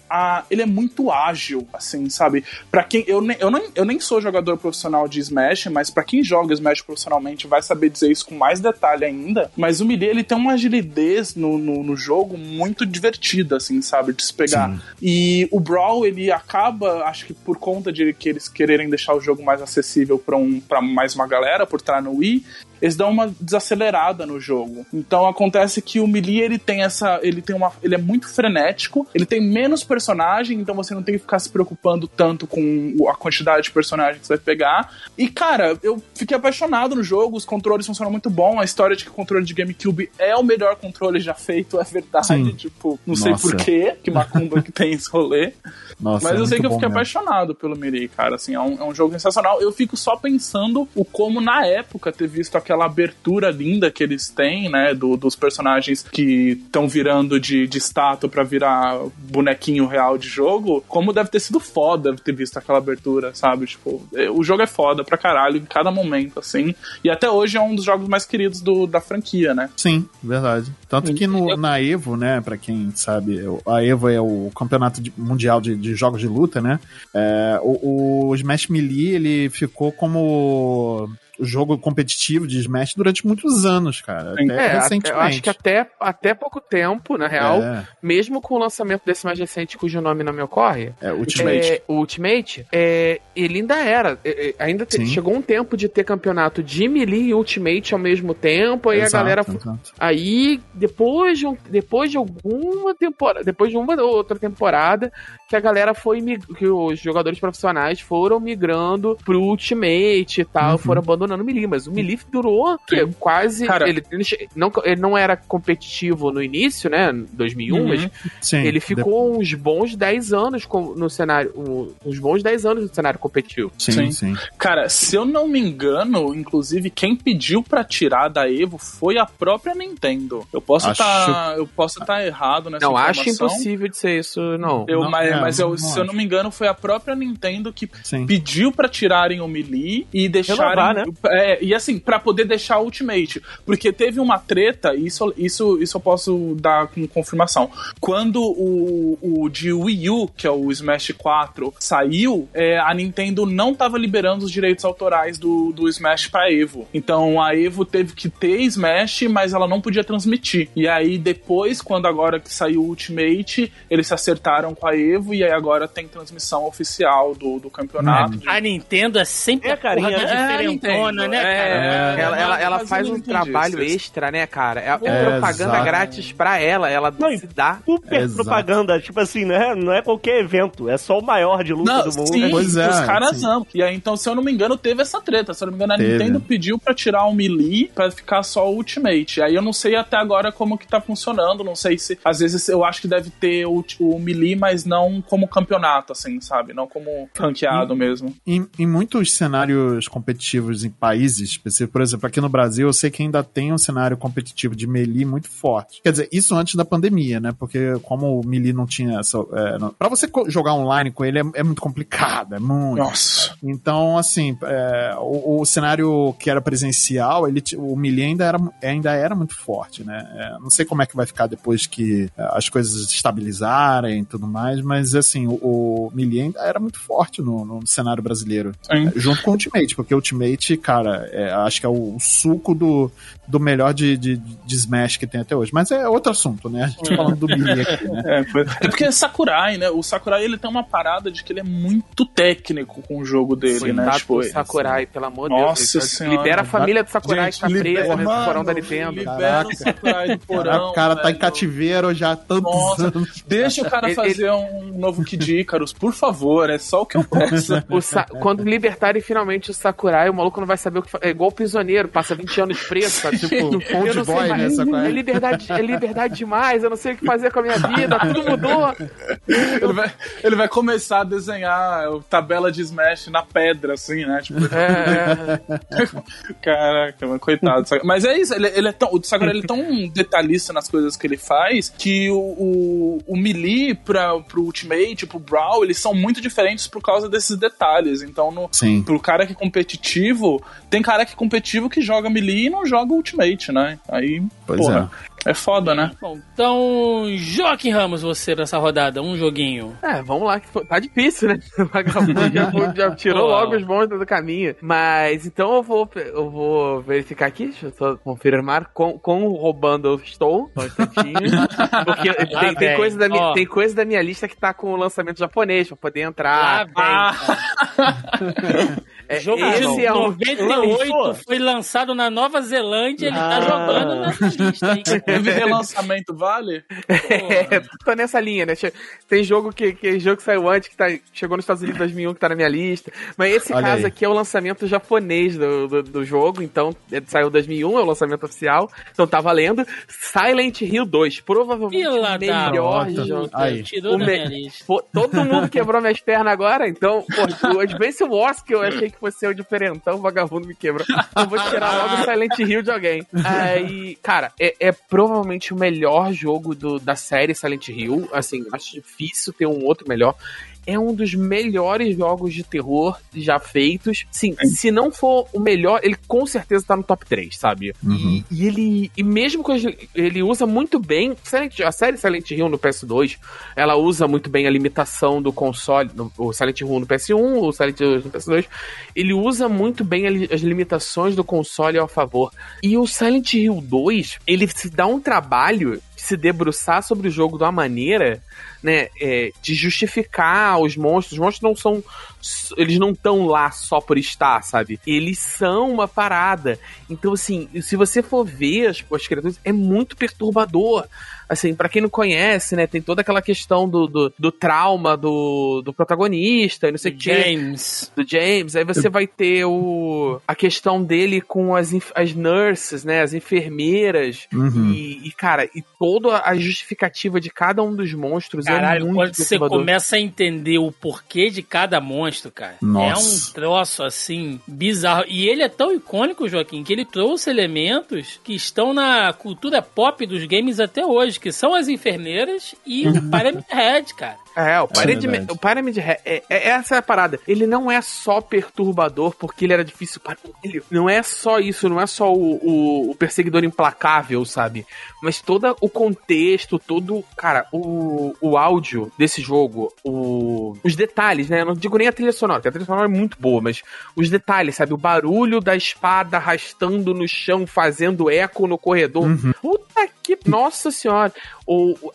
é muito ágil, assim, sabe? Pra quem, eu nem sou jogador profissional de Smash, mas pra quem joga Smash profissionalmente vai saber dizer isso com mais detalhe ainda, mas o Melee, ele tem uma agilidez no jogo muito divertida, assim, sabe? De pegar. Sim. E o Brawl, ele acaba, acho que por conta de que eles quererem deixar o jogo mais acessível pra mais uma galera, por estar no Wii, eles dão uma desacelerada no jogo. Então acontece que o Melee, ele é muito frenético, ele tem menos personagem, então você não tem que ficar se preocupando tanto com a quantidade de personagem que você vai pegar. E cara, eu fiquei apaixonado no jogo, os controles funcionam muito bom, a história de que o controle de GameCube é o melhor controle já feito, é verdade. Sim. Tipo, não sei porquê, que macumba que tem esse rolê. Nossa, mas eu sei que eu fiquei apaixonado pelo Melee, cara, assim, é um jogo sensacional. Eu fico só pensando como na época ter visto aquela abertura linda que eles têm, né, dos personagens que estão virando de estátua pra virar bonequinho real de jogo, como deve ter sido foda ter visto aquela abertura, sabe? Tipo, o jogo é foda pra caralho em cada momento, assim, e até hoje é um dos jogos mais queridos da franquia, né? Sim, verdade. Tanto que na Evo, né, pra quem sabe, a Evo é o campeonato mundial de jogos de luta, né? O Smash Melee, ele ficou como... jogo competitivo de Smash durante muitos anos, cara. Até recentemente. Eu acho que até pouco tempo, na real, mesmo com o lançamento desse mais recente, cujo nome não me ocorre, Ultimate, ele ainda era. Ainda chegou um tempo de ter campeonato de Melee e Ultimate ao mesmo tempo, aí exato, a galera... Exato. Aí, depois de alguma temporada, depois de uma ou outra temporada, que a galera que os jogadores profissionais foram migrando pro Ultimate e tal, foram abandonando no Melee, mas o Melee durou quase... Cara, ele não era competitivo no início, né? 2001, mas ele ficou uns bons 10 anos no cenário... Uns bons 10 anos no cenário competitivo. Sim. Cara, se eu não me engano, inclusive, quem pediu pra tirar da Evo foi a própria Nintendo. Eu posso estar errado nessa informação. Não, acho impossível de ser isso, não. Se eu não me engano, foi a própria Nintendo que pediu pra tirarem o Melee e deixarem... Né? E assim, pra poder deixar o Ultimate, porque teve uma treta, isso eu posso dar com confirmação, quando o de Wii U, que é o Smash 4, saiu, a Nintendo não tava liberando os direitos autorais do Smash pra Evo, então a Evo teve que ter Smash, mas ela não podia transmitir, e aí depois, quando agora que saiu o Ultimate, eles se acertaram com a Evo, e aí agora tem transmissão oficial do campeonato. A Nintendo é sempre a carinha diferente. Né, cara? Ela faz um trabalho extra, né, cara? É propaganda grátis pra ela. Ela se dá. Super propaganda. Tipo assim, não é qualquer evento. É só o maior de luta do mundo. Pois é, os caras amam. E aí, então, se eu não me engano, teve essa treta. Se eu não me engano, a Nintendo pediu pra tirar o Melee pra ficar só o Ultimate. Aí eu não sei até agora como que tá funcionando. Não sei se... Às vezes eu acho que deve ter o Melee, mas não como campeonato, assim, sabe? Não como ranqueado mesmo. Em muitos cenários competitivos, países específicos. Por exemplo, aqui no Brasil, eu sei que ainda tem um cenário competitivo de Melee muito forte. Quer dizer, isso antes da pandemia, né? Porque como o Melee não tinha essa... pra você jogar online com ele é muito complicado, é muito... Nossa! Então, assim, o cenário que era presencial, o Melee ainda era muito forte, né? Não sei como é que vai ficar depois que as coisas estabilizarem e tudo mais, mas, assim, o Melee ainda era muito forte no cenário brasileiro. Sim. Junto com o Ultimate, porque o Ultimate, cara, acho que é o suco do melhor de Smash que tem até hoje. Mas é outro assunto, né? A gente tá falando do Melee aqui, né? É porque é Sakurai, né? O Sakurai, ele tem uma parada de que ele é muito técnico com o jogo dele, sim, né? Tipo, o Sakurai, assim, pelo amor de Deus. Libera a família do Sakurai, gente, que tá presa no porão da Nintendo. Libera o Sakurai do porão. O cara tá em cativeiro já há tantos anos. Deixa o cara fazer um novo Kid Icarus, por favor. É só o que eu peço. Quando libertarem finalmente o Sakurai, o maluco não vai saber o que fazer. É igual o prisioneiro, passa 20 anos preso, tá? Tipo, Cold Boy, né? Sakurai. É liberdade demais, eu não sei o que fazer com a minha vida, tudo mudou. Ele vai começar a desenhar tabela de Smash na pedra, assim, né? Tipo... Caraca, mas coitado. Mas é isso, o Sakurai é tão detalhista nas coisas que ele faz que o Melee pro Ultimate, pro Brawl, eles são muito diferentes por causa desses detalhes. Então, pro cara que é competitivo, tem cara que é competitivo que joga Melee e não joga Ultimate, né? Aí, pois porra. É. É foda, né? Bom, então, Joaquim Ramos, você nessa rodada, um joguinho. Vamos lá, que tá difícil, né? O vagabundo já tirou logo os bons do caminho. Mas, então eu vou verificar aqui, deixa eu só confirmar com o roubando eu estou, só um instantinho. Porque tem coisa da minha lista que tá com o lançamento japonês, pra poder entrar. Jogo de 98 foi lançado na Nova Zelândia, ele tá jogando nessa lista, hein? Teve relançamento, vale? Tô nessa linha, né? Tem jogo que saiu antes, chegou nos Estados Unidos em 2001, que tá na minha lista. Mas esse Olha caso aí. Aqui é o lançamento japonês do jogo, então saiu em 2001, é o lançamento oficial, então tá valendo. Silent Hill 2, provavelmente o melhor jogo. Tirou da minha lista. Todo mundo quebrou minhas pernas agora, então, pô, o Advance Wars, que eu achei que fosse o diferentão, o vagabundo me quebrou. Eu vou tirar logo o Silent Hill de alguém. Aí, cara, é provavelmente o melhor jogo da série Silent Hill. Assim, acho difícil ter um outro melhor. É um dos melhores jogos de terror já feitos. Sim, se não for o melhor, ele com certeza tá no top 3, sabe? Uhum. E mesmo que ele usa muito bem... A série Silent Hill no PS2, ela usa muito bem a limitação do console. O Silent Hill no PS1, o Silent Hill no PS2. Ele usa muito bem as limitações do console ao favor. E o Silent Hill 2, ele se dá um trabalho... se debruçar sobre o jogo de uma maneira, né, de justificar os monstros. Os monstros não são... eles não estão lá só por estar, sabe? Eles são uma parada. Então, assim, se você for ver as criaturas, é muito perturbador. Assim, pra quem não conhece, né, tem toda aquela questão do trauma do protagonista e não sei o que. Do James. Aí você vai ter a questão dele com as nurses, né, as enfermeiras. Uhum. E, cara, e toda a justificativa de cada um dos monstros. Caralho, é muito quando você começa a entender o porquê de cada monstro, cara. Nossa. É um troço, assim, bizarro. E ele é tão icônico, Joaquim, que ele trouxe elementos que estão na cultura pop dos games até hoje, que são as enfermeiras e o Pyramid Head, cara. O Pyramid Head, essa é a parada. Ele não é só perturbador porque ele era difícil para ele. Não é só isso, não é só o perseguidor implacável, sabe? Mas todo o contexto, todo, cara, o áudio desse jogo, os detalhes, né? Eu não digo nem a trilha sonora, porque a trilha sonora é muito boa, mas os detalhes, sabe? O barulho da espada arrastando no chão, fazendo eco no corredor. Uhum. Puta que... Nossa senhora!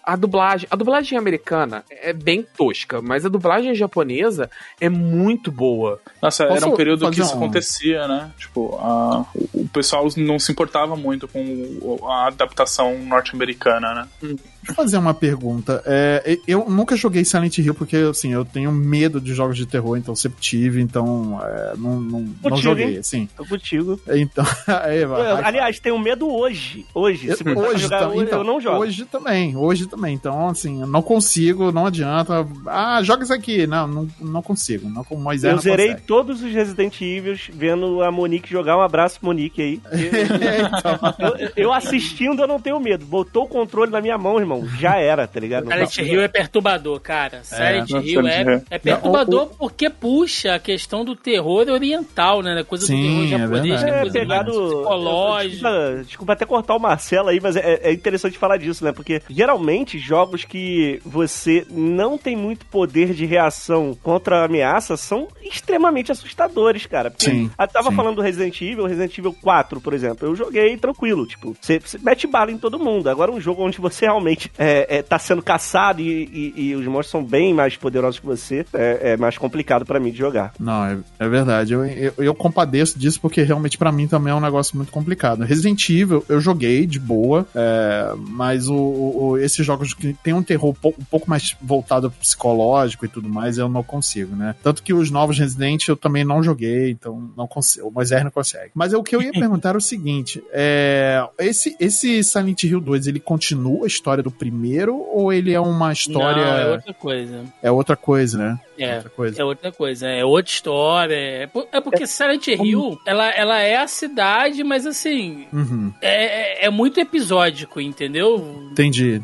A dublagem. A dublagem americana é bem tosca, mas a dublagem japonesa é muito boa. Nossa, era um período que isso acontecia, né? Tipo, o pessoal não se importava muito com a adaptação norte-americana, né? Deixa eu fazer uma pergunta. Eu nunca joguei Silent Hill porque, assim, eu tenho medo de jogos de terror, então sempre tive, então não joguei, assim. Tô contigo. Então, aliás, tenho medo hoje. Hoje, se eu jogar hoje, eu não jogo. Hoje também. também, hoje também. Então, assim, eu não consigo, não adianta. Ah, joga isso aqui. Não consigo. Não, com Moisés eu não zerei consegue. Todos os Resident Evil vendo a Monique jogar. Um abraço, Monique, aí. Então. Eu assistindo, eu não tenho medo. Botou o controle na minha mão, irmão. Já era, tá ligado? Silent Hill é perturbador, cara. Silent Hill é perturbador porque puxa a questão do terror oriental, né? Coisa sim, do terror japonês, é coisa psicológica. Desculpa até cortar o Marcelo aí, mas é interessante falar disso, né? Porque geralmente jogos que você não tem muito poder de reação contra a ameaça são extremamente assustadores, cara. Porque sim, eu tava falando do Resident Evil 4, por exemplo. Eu joguei tranquilo, tipo, você mete bala em todo mundo. Agora um jogo onde você realmente tá sendo caçado e os monstros são bem mais poderosos que você, é mais complicado pra mim de jogar. Não, é verdade. Eu compadeço disso porque realmente pra mim também é um negócio muito complicado. Resident Evil eu joguei de boa, mas esses jogos que tem um terror um pouco mais voltado pro psicológico e tudo mais, eu não consigo, né? Tanto que os novos Resident eu também não joguei, então não consigo. O Moisés não consegue. Mas o que eu ia perguntar era o seguinte, esse Silent Hill 2, ele continua a história do primeiro ou ele é uma história... Não, é outra coisa. É outra coisa, né? É outra coisa. É outra história. É porque Silent Hill, ela é a cidade, mas assim, é muito episódico, entendeu? Entendi.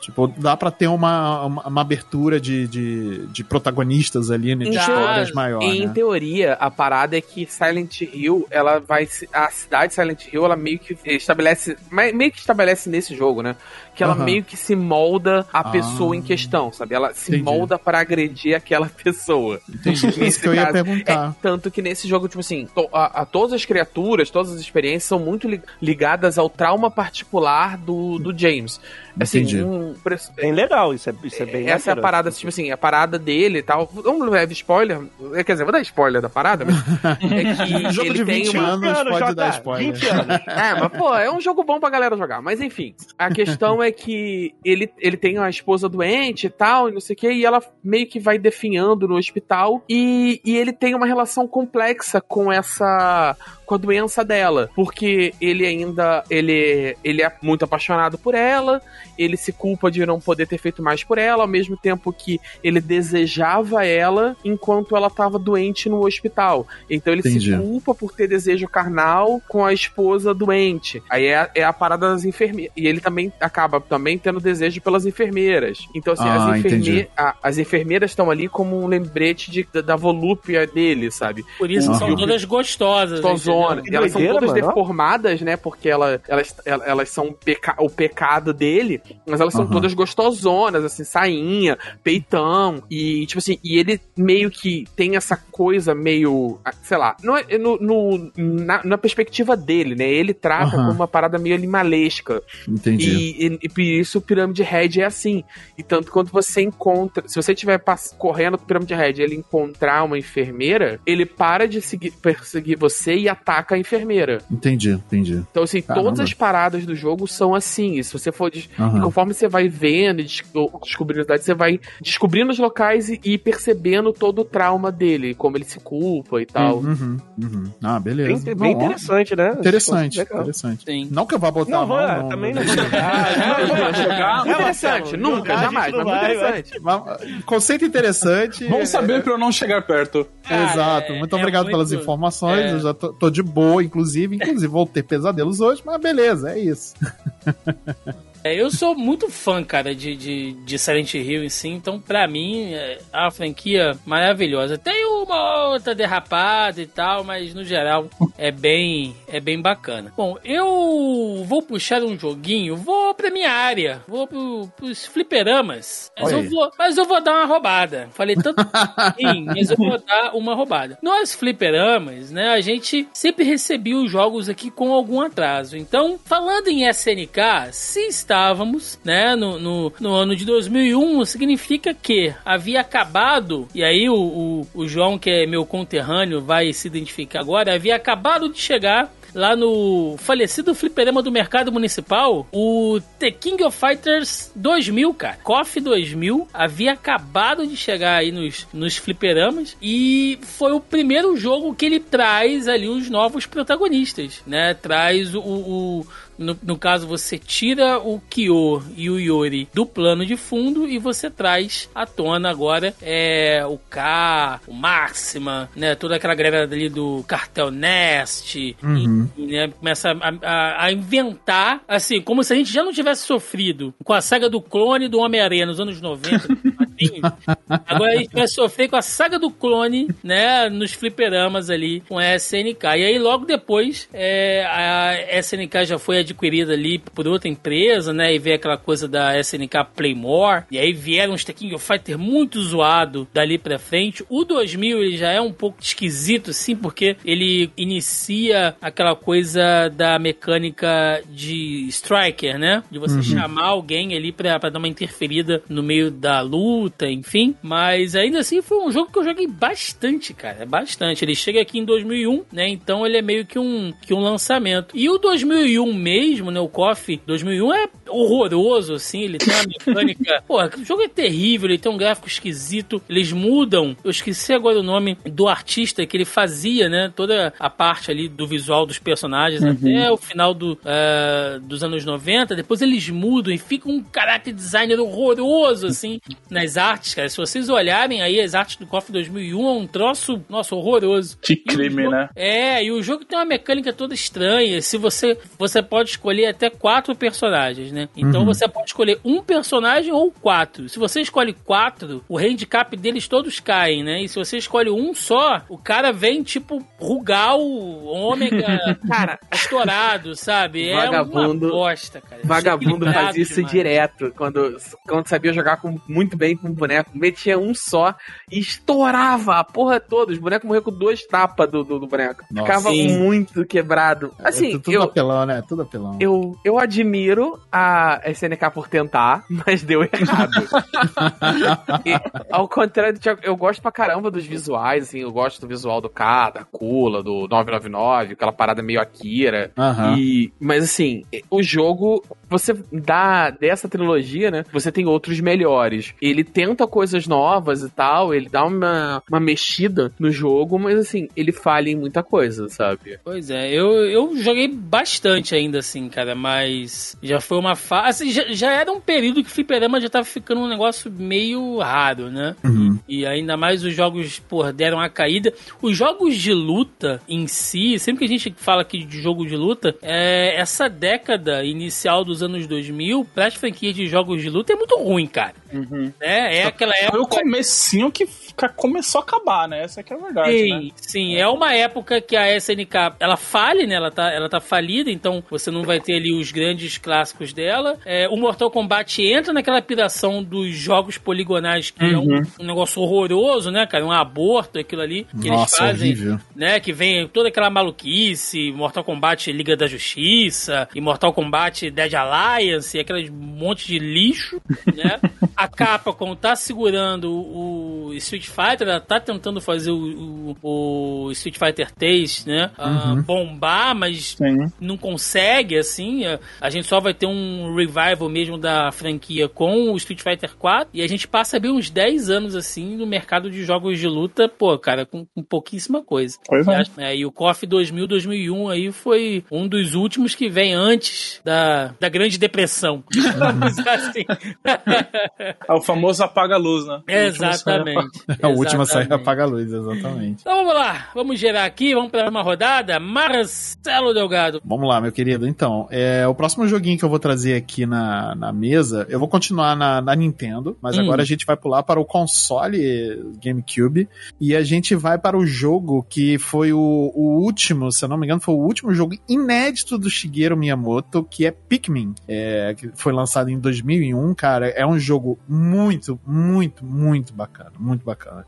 Tipo, dá pra ter uma abertura de protagonistas ali, né, de histórias maiores. Em teoria, a parada é que Silent Hill, ela vai... A cidade Silent Hill, ela meio que estabelece nesse jogo, né? Que ela meio que se molda a pessoa em questão, sabe? Ela se molda pra agredir aquela pessoa. Isso que eu ia perguntar. Tanto que nesse jogo, tipo assim, todas as criaturas, todas as experiências são muito ligadas ao trauma particular do James. Assim, entendi. Bem legal, isso é bem legal. Essa é a parada, tipo assim, a parada dele e tal. Um leve spoiler, quer dizer, vou dar spoiler da parada, mas é que um jogo de 20 anos pode dar spoiler. 20 anos. Mas pô, é um jogo bom pra galera jogar, mas enfim. A questão é que ele tem uma esposa doente e tal, e não sei o que, e ela meio que vai definhando no hospital, e ele tem uma relação complexa com a doença dela, porque ele é muito apaixonado por ela, ele se culpa de não poder ter feito mais por ela, ao mesmo tempo que ele desejava ela enquanto ela estava doente no hospital. Então ele se culpa por ter desejo carnal com a esposa doente. Aí é a parada das enfermeiras. E ele também acaba tendo desejo pelas enfermeiras. Então assim, as enfermeiras estão ali como um lembrete da volúpia dele, sabe? Por isso são todas gostosas. E elas são todas deformadas, né? Porque elas são o pecado dele, mas elas são todas gostosonas, assim, sainha, peitão, e tipo assim, e ele meio que tem essa coisa meio, sei lá, na perspectiva dele, né? Ele trata como uma parada meio animalesca. Entendi. E por isso o Pyramid Head é assim. E tanto quando você encontra, se você estiver correndo com o Pyramid Head e ele encontrar uma enfermeira, ele para de perseguir você e ataca a enfermeira. Entendi. Então, assim, todas as paradas do jogo são assim. Se você for... E conforme você vai vendo e descobrindo a cidade, você vai descobrindo os locais e percebendo todo o trauma dele, como ele se culpa e tal. Ah, beleza. Bem interessante, né? Interessante. Sim. Não que eu vá botar não, não também não vou jogar. Interessante. Nunca, jamais. Mas muito interessante. Conceito interessante. Vamos saber pra eu não chegar perto. Exato. Muito obrigado pelas informações. Eu já tô de boa, inclusive vou ter pesadelos hoje, mas beleza, é isso. Eu sou muito fã, cara, de Silent Hill em si, então pra mim é uma franquia maravilhosa. Tem uma outra derrapada e tal, mas no geral é bem bacana. Bom, eu vou puxar um joguinho, vou pra minha área, vou pros fliperamas, mas eu vou dar uma roubada. Falei tanto sim, mas eu vou dar uma roubada. Nós fliperamas, né, a gente sempre recebia os jogos aqui com algum atraso. Então, falando em SNK, se estávamos, né, no ano de 2001, significa que havia acabado, e aí o João, que é meu conterrâneo, vai se identificar agora, havia acabado de chegar lá no falecido fliperama do Mercado Municipal, o The King of Fighters 2000, cara. KOF 2000 havia acabado de chegar aí nos fliperamas e foi o primeiro jogo que ele traz ali os novos protagonistas, né? Traz o No caso, você tira o Kyo e o Yori do plano de fundo e você traz à tona agora o K, o Máxima, né? Toda aquela galera ali do Cartel Nest. Uhum. E, né, começa a inventar, assim, como se a gente já não tivesse sofrido com a saga do clone do Homem-Aranha nos anos 90. Agora a gente vai sofrer com a saga do clone, né, nos fliperamas ali com a SNK. E aí logo depois a SNK já foi adquirida ali por outra empresa, né, e veio aquela coisa da SNK Playmore, e aí vieram uns The King of Fighters muito zoado dali pra frente. O 2000 ele já é um pouco esquisito, sim, porque ele inicia aquela coisa da mecânica de Striker, né, de você chamar alguém ali pra dar uma interferida no meio da luta, enfim, mas ainda assim foi um jogo que eu joguei bastante, cara, bastante. Ele chega aqui em 2001, né, então ele é meio que um lançamento. E o 2001 mesmo, né, o KOF 2001 é horroroso, assim, ele tem uma mecânica... Porra, o jogo é terrível, ele tem um gráfico esquisito, eles mudam, eu esqueci agora o nome do artista que ele fazia, né, toda a parte ali do visual dos personagens até o final dos anos 90, depois eles mudam e fica um character designer horroroso, assim, nas artes, cara. Se vocês olharem aí as artes do KOF 2001, é um troço, nossa, horroroso. Que crime, né? É, e o jogo tem uma mecânica toda estranha. Se você pode escolher até 4 personagens, né? Então você pode escolher um personagem ou 4. Se você escolhe 4, o handicap deles todos caem, né? E se você escolhe um só, o cara vem, tipo, Rugal, Ômega, cara, estourado, sabe? Vagabundo, é uma bosta, cara. Vagabundo faz isso demais. Direto, quando sabia jogar muito bem com um boneco, metia um só e estourava a porra toda. Os bonecos morriam com 2 tapas do boneco. Nossa, ficava muito quebrado. Assim, tudo apelão, né? Tudo apelão. Eu admiro a SNK por tentar, mas deu errado. E, ao contrário do Thiago, eu gosto pra caramba dos visuais, assim, eu gosto do visual do K, da Kula, do 999, aquela parada meio Akira. Mas assim, o jogo, você dá dessa trilogia, né? Você tem outros melhores. Ele tenta coisas novas e tal, ele dá uma mexida no jogo, mas assim, ele falha em muita coisa, sabe? Pois é, eu joguei bastante ainda assim, cara, mas já foi uma fase, assim, já era um período que o fliperama já tava ficando um negócio meio raro, né? E ainda mais os jogos, porra, deram a caída. Os jogos de luta em si, sempre que a gente fala aqui de jogo de luta, essa década inicial dos anos 2000, pras franquias de jogos de luta é muito ruim, cara. É aquela época... Foi o comecinho que começou a acabar, né? Essa que é a verdade, Sim, é uma época que a SNK, ela falha, né? Ela tá falida, então você não vai ter ali os grandes clássicos dela. O Mortal Kombat entra naquela piração dos jogos poligonais, que é um negócio horroroso, né, cara? Um aborto, aquilo ali que nossa, eles fazem, horrível, né? Que vem toda aquela maluquice, Mortal Kombat Liga da Justiça, e Mortal Kombat Dead Alliance, e aqueles monte de lixo, né? A Capcom tá segurando o Street Fighter, ela tá tentando fazer o Street Fighter 3, né, bombar, mas não consegue, assim, a gente só vai ter um revival mesmo da franquia com o Street Fighter 4, e a gente passa bem uns 10 anos, assim, no mercado de jogos de luta, pô, cara, com pouquíssima coisa. E o KOF 2000, 2001 aí foi um dos últimos que vem antes da Grande Depressão. Assim. É o famoso apaga-luz, né? Exatamente. É o último a sair apaga-luz, exatamente. Então vamos lá, vamos gerar aqui, vamos para uma rodada. Marcelo Delgado. Vamos lá, meu querido. Então, o próximo joguinho que eu vou trazer aqui na mesa, eu vou continuar na Nintendo, mas agora a gente vai pular para o console GameCube e a gente vai para o jogo que foi o último, se eu não me engano, foi o último jogo inédito do Shigeru Miyamoto, que é Pikmin, que foi lançado em 2001, cara, é um jogo muito, muito, muito bacana. Muito bacana.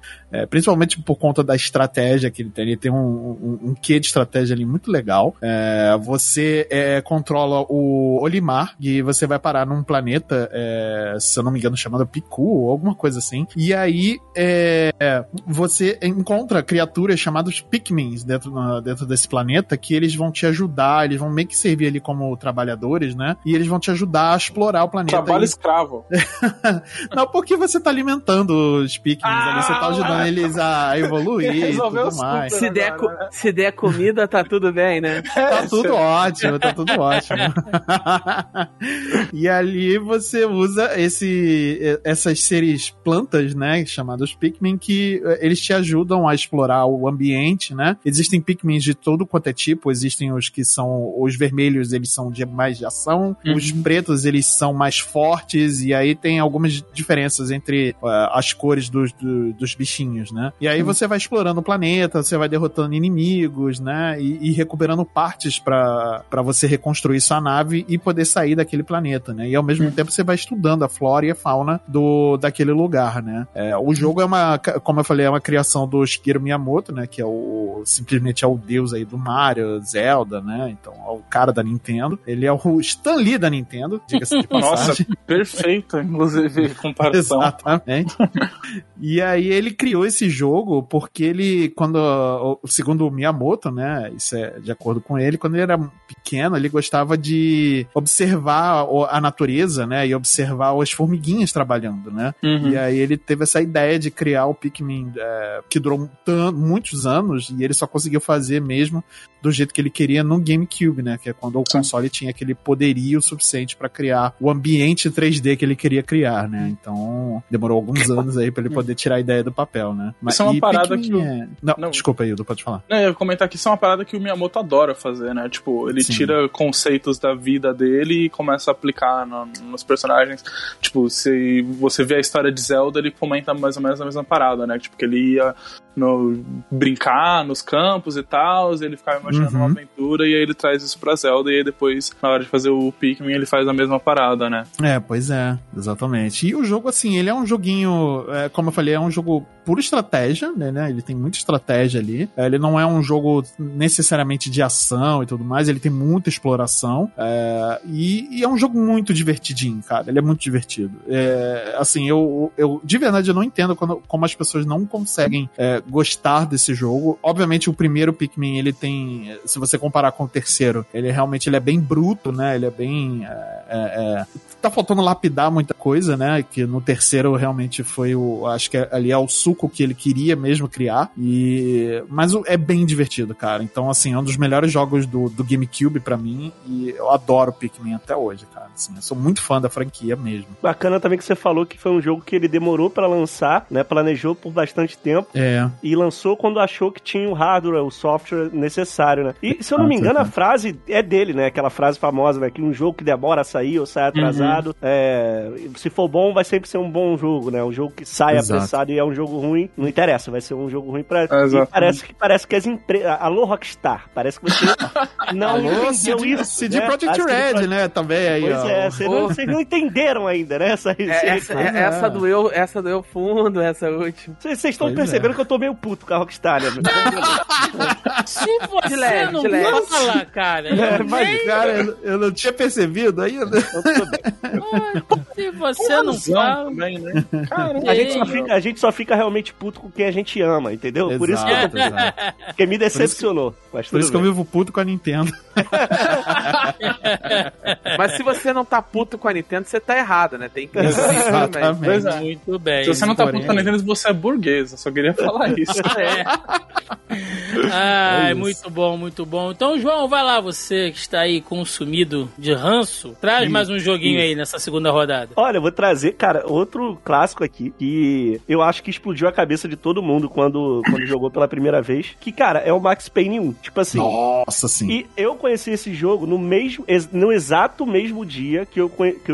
Principalmente por conta da estratégia que ele tem. Ele tem um quê de estratégia ali muito legal. Você controla o Olimar e você vai parar num planeta, se eu não me engano, chamado Piku ou alguma coisa assim. E aí você encontra criaturas chamadas Pikmins dentro desse planeta que eles vão te ajudar, eles vão meio que servir ali como trabalhadores, né? E eles vão te ajudar a explorar o planeta. Trabalho escravo. Não, porque você tá alimentando os Pikmins ali. você tá ajudando eles a evoluir e tudo mais. Se der comida, tá tudo bem, né? Tá tudo ótimo, tá tudo ótimo. E ali você usa essas seres plantas, né, chamados Pikmin, que eles te ajudam a explorar o ambiente, né? Existem Pikmins de todo quanto é tipo, existem os que são, os vermelhos, eles são de mais de ação, os pretos, eles são mais fortes, e aí tem algumas diferenças entre as cores dos bichinhos, né? E aí você vai explorando o planeta, você vai derrotando inimigos, né? E recuperando partes pra você reconstruir sua nave e poder sair daquele planeta, né? E ao mesmo tempo você vai estudando a flora e a fauna daquele lugar, né? O jogo é uma, como eu falei, é uma criação do Shigeru Miyamoto, né? Que é simplesmente é o deus aí do Mario, Zelda, né? Então, é o cara da Nintendo. Ele é o Stan Lee da Nintendo, diga-se de passagem. Nossa, perfeito, inclusive, comparação. Exatamente. E aí ele criou esse jogo porque ele, segundo o Miyamoto, né? Isso é de acordo com ele, quando ele era pequeno, ele gostava de observar a natureza, né? E observar as formiguinhas trabalhando, né? E aí ele teve essa ideia de criar o Pikmin, que durou muitos anos, e ele só conseguiu fazer mesmo do jeito que ele queria no GameCube, né? Que é quando o console tinha aquele poderio suficiente pra criar o ambiente 3D que ele queria criar, né? Então, demorou alguns anos aí pra ele poder tirar a ideia do papel, né? Mas isso é uma parada Pikmin que... Não, desculpa aí, Edu, pode falar. Não, eu ia comentar que isso é uma parada que o Miyamoto adora fazer, né? Tipo, ele tira conceitos da vida dele e começa a aplicar nos personagens. Tipo, se você vê a história de Zelda, ele comenta mais ou menos a mesma parada, né? Tipo, que ele ia brincar nos campos e tal, ele ficava imaginando uma aventura, e aí ele traz isso pra Zelda, e aí depois, na hora de fazer o Pikmin, ele faz a mesma parada, né? Pois é, exatamente. E o jogo, assim, ele é um joguinho, como eu falei, é um jogo puro estratégia, né? Ele tem muita estratégia ali, ele não é um jogo necessariamente de ação e tudo mais, ele tem muita exploração, e é um jogo muito divertidinho, cara, ele é muito divertido. Assim, eu de verdade, eu não entendo como as pessoas não conseguem gostar desse jogo. Obviamente o primeiro Pikmin, ele tem, se você comparar com o terceiro, ele é bem bruto, né, ele é bem tá faltando lapidar muita coisa, né, que no terceiro realmente foi acho que ali é o suco que ele queria mesmo criar, mas é bem divertido, cara, então assim, é um dos melhores jogos do GameCube pra mim, e eu adoro Pikmin até hoje, cara, assim, eu sou muito fã da franquia mesmo. Bacana também que você falou que foi um jogo que ele demorou pra lançar, né, planejou por bastante tempo, e lançou quando achou que tinha o hardware, o software necessário, né? E, se eu não me engano, a frase é dele, né? Aquela frase famosa, né? Que um jogo que demora a sair ou sai atrasado, se for bom, vai sempre ser um bom jogo, né? Um jogo que sai apressado e é um jogo ruim, não interessa, vai ser um jogo ruim pra... Parece que as empresas... Alô, Rockstar! Parece que você não entendeu isso, CD Projekt Red, né? Também aí, pois vocês não entenderam ainda, né? Essa doeu fundo, essa última. Vocês estão percebendo que eu tô meio puto com a Rockstar, né? Se você não falar, cara... mas, cara, eu não tinha percebido ainda. Se você não fala... Também, né? Caramba, a gente só fica realmente puto com quem a gente ama, entendeu? Exato, por isso que porque me decepcionou. Por isso que eu vivo puto com a Nintendo. Mas se você não tá puto com a Nintendo, você tá errado, né? Tem que... Exatamente. Muito bem. Se você não tá puto com a Nintendo, você é burguesa. Só queria falar isso. É isso. Muito bom, muito bom. Então, João, vai lá, você que está aí consumido de ranço, traz mais um joguinho aí nessa segunda rodada. Olha, eu vou trazer, cara, outro clássico aqui que eu acho que explodiu a cabeça de todo mundo quando jogou pela primeira vez, que, cara, é o Max Payne 1. Tipo assim... Nossa, sim. E eu conheci esse jogo no exato mesmo dia que eu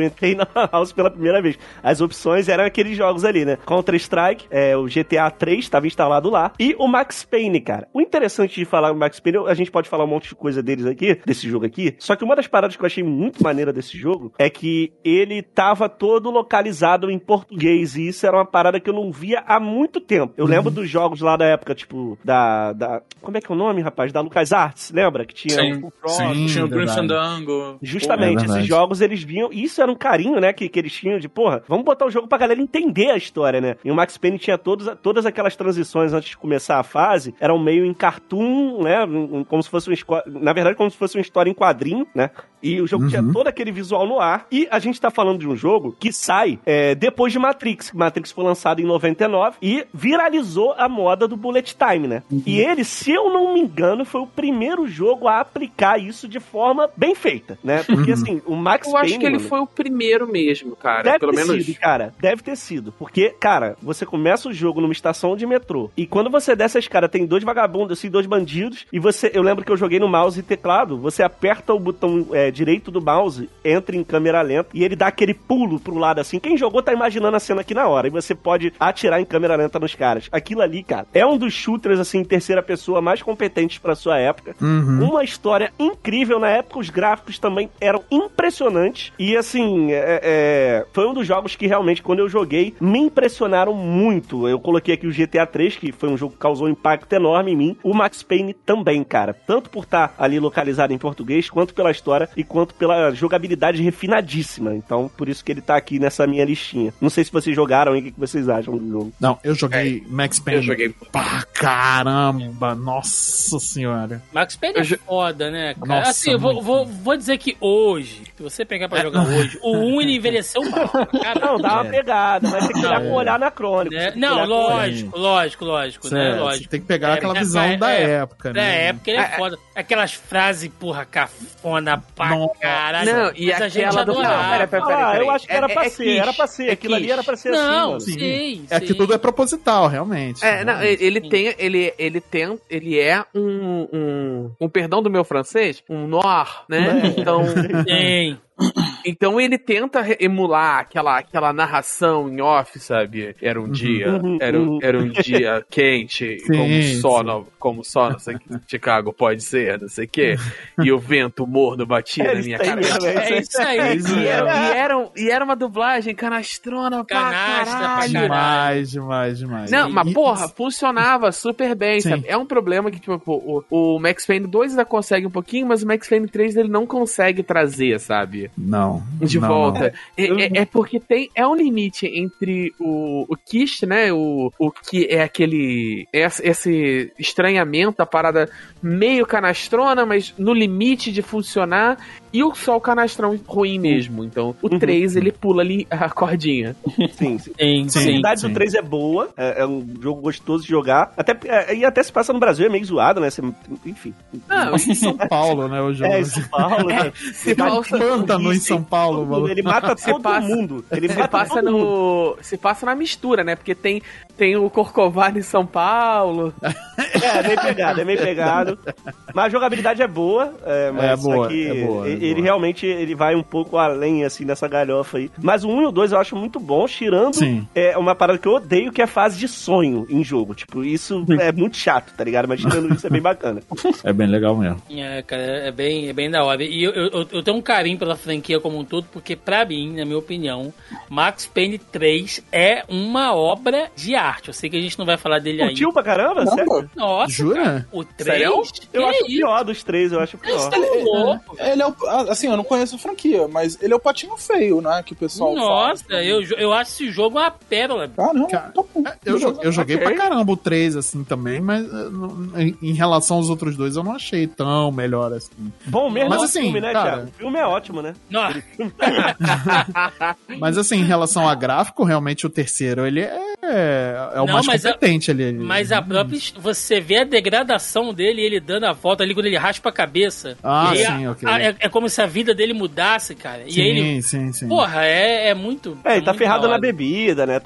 entrei na House pela primeira vez. As opções eram aqueles jogos ali, né? Counter-Strike, o GTA 3 estava instalado lá, e o Max Payne, cara. O interessante de falar do Max Payne, a gente pode falar um monte de coisa deles aqui, desse jogo aqui, só que uma das paradas que eu achei muito maneira desse jogo é que ele tava todo localizado em português, e isso era uma parada que eu não via há muito tempo. Eu lembro dos jogos lá da época, tipo, como é que é o nome, rapaz? Da LucasArts, lembra? Que tinha o Frog, tinha o Grim Fandango. Justamente, esses jogos, eles vinham, e isso era um carinho, né, que eles tinham de, porra, vamos botar o jogo pra galera entender a história, né? E o Max Payne tinha todas aquelas transições antes de começar a fase, eram meio em cartoon, né, como se fosse uma história em quadrinho, né, E o jogo tinha todo aquele visual no ar. E a gente tá falando de um jogo que sai depois de Matrix. Matrix foi lançado em 99 e viralizou a moda do bullet time, né? Uhum. E ele, se eu não me engano, foi o primeiro jogo a aplicar isso de forma bem feita, né? Porque assim, o Max Payne... Eu acho que ele foi o primeiro mesmo, cara. Deve pelo ter menos... sido, cara. Deve ter sido. Porque, cara, você começa o jogo numa estação de metrô e quando você desce a escada, tem dois vagabundos, assim, dois bandidos, e você... Eu lembro que eu joguei no mouse e teclado, você aperta o botão direito do mouse, entra em câmera lenta e ele dá aquele pulo pro lado, assim. Quem jogou tá imaginando a cena aqui na hora, e você pode atirar em câmera lenta nos caras. Aquilo ali, cara, é um dos shooters, assim, em terceira pessoa mais competentes pra sua época. Uma história incrível. Na época, os gráficos também eram impressionantes. E, assim, foi um dos jogos que realmente, quando eu joguei, me impressionaram muito. Eu coloquei aqui o GTA 3, que foi um jogo que causou um impacto enorme em mim. O Max Payne também, cara. Tanto por estar ali localizado em português, quanto pela história e quanto pela jogabilidade refinadíssima. Então, por isso que ele tá aqui nessa minha listinha. Não sei se vocês jogaram aí, o que vocês acham do jogo. Não, eu joguei Max Payne. Eu joguei. Pá, caramba, nossa senhora. Max Payne é foda, né, cara? Nossa, assim, eu vou dizer que hoje, se você pegar pra jogar hoje, o 1 ele envelheceu mal. Cara. Não, dá uma pegada, mas tem que olhar com o olhar na crônica. Né? Não, lógico, né? Lógico. Você tem que pegar aquela visão da época, né? Da época ele é foda. Aquelas frases, porra, cafona pra caralho. Não, e mas aquela do... Pera, eu acho que era pra ser, era pra ser. Aquilo ali era pra ser assim. Não, sim. É que tudo é proposital, realmente. Ele é um perdão do meu francês, um noir, né? Então... Então ele tenta emular aquela narração em off, sabe? Era um dia, era um dia quente, como só não sei o que, Chicago pode ser, não sei o quê. E o vento morno batia na minha cabeça. É isso aí. E era uma dublagem canastrona pra caralho. Demais. Não, mas porra, funcionava super bem, sabe? É um problema que, tipo, o Max Payne 2 ainda consegue um pouquinho, mas o Max Payne 3 ele não consegue trazer, sabe? De volta. Não. É porque é um limite entre o Kish, né? O que é aquele... Esse estranhamento, a parada meio canastrona, mas no limite de funcionar, e só o canastrão ruim mesmo. Então, o 3, ele pula ali a cordinha. Sim. A qualidade do 3 é boa, é um jogo gostoso de jogar. Até se passa no Brasil, é meio zoado, né? Enfim. Ah, em São Paulo, né? O jogo. É, em São Paulo, né? Se passa no em São Paulo, mano. Ele mata todo mundo. Se passa na mistura, né? Porque tem o Corcovado em São Paulo. É meio pegado. Mas a jogabilidade é boa. É boa. Ele realmente vai um pouco além, assim, nessa galhofa aí. Mas o 1 e o 2 eu acho muito bom, tirando uma parada que eu odeio, que é a fase de sonho em jogo. Tipo, isso é muito chato, tá ligado? Mas tirando isso é bem bacana. É bem legal mesmo. É, cara, é bem da hora. E eu tenho um carinho pela franquia como um todo, porque pra mim, na minha opinião, Max Payne 3 é uma obra de arte. Eu sei que a gente não vai falar dele ainda. Curtiu pra caramba? Não, sério? Nossa, jura? Cara, o 3? Sério? Eu acho o pior dos 3, eu acho o pior. Ele é o... Assim, eu não conheço a franquia, mas ele é o patinho feio, né? Que o pessoal fala. eu acho esse jogo uma pérola. Caramba, eu joguei pra caramba o 3, assim, também, mas em relação aos outros dois, eu não achei tão melhor, assim. Bom mesmo, mas, assim, filme, né, cara? O filme é ótimo, né? Mas, assim, em relação a gráfico, realmente o terceiro, ele é o mais competente ali. Mas a própria... Você vê a degradação dele, ele dando a volta ali, quando ele raspa a cabeça. Ah, sim, ok. É como se a vida dele mudasse, cara. E sim. Porra, é muito... É, ele tá ferrado na bebida, né?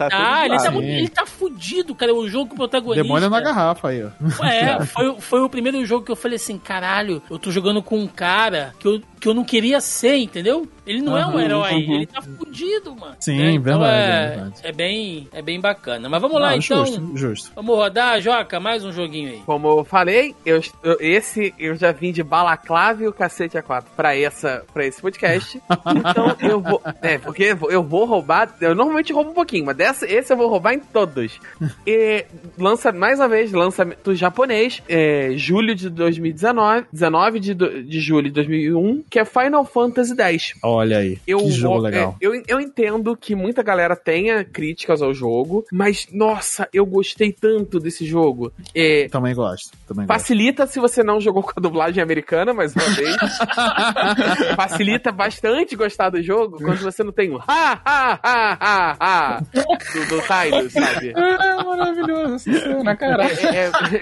Ele tá fudido, cara. O jogo protagonista... Demônio na garrafa aí, ó. Foi o primeiro jogo que eu falei assim, caralho, eu tô jogando com um cara que eu não queria ser, entendeu? Ele não é um herói, ele tá fudido, mano. Sim, né? Então verdade. É bem bacana. Mas vamos lá, então. Justo. Vamos rodar, Joca, mais um joguinho aí. Como eu falei, eu já vim de balaclava e o cacete A4 pra esse podcast. Então eu vou... porque eu vou roubar... Eu normalmente roubo um pouquinho, mas esse eu vou roubar em todos. E lançamento japonês, julho de 2019, 19 de julho de 2001, que é Final Fantasy X. Olha aí, que jogo legal. Eu entendo que muita galera tenha críticas ao jogo, mas, nossa, eu gostei tanto desse jogo. Também gosto. Facilita se você não jogou com a dublagem americana, mais uma vez. Facilita bastante gostar do jogo quando você não tem um ha, ha, ha, ha, ha do Tidus, sabe? É maravilhoso essa cena, cara.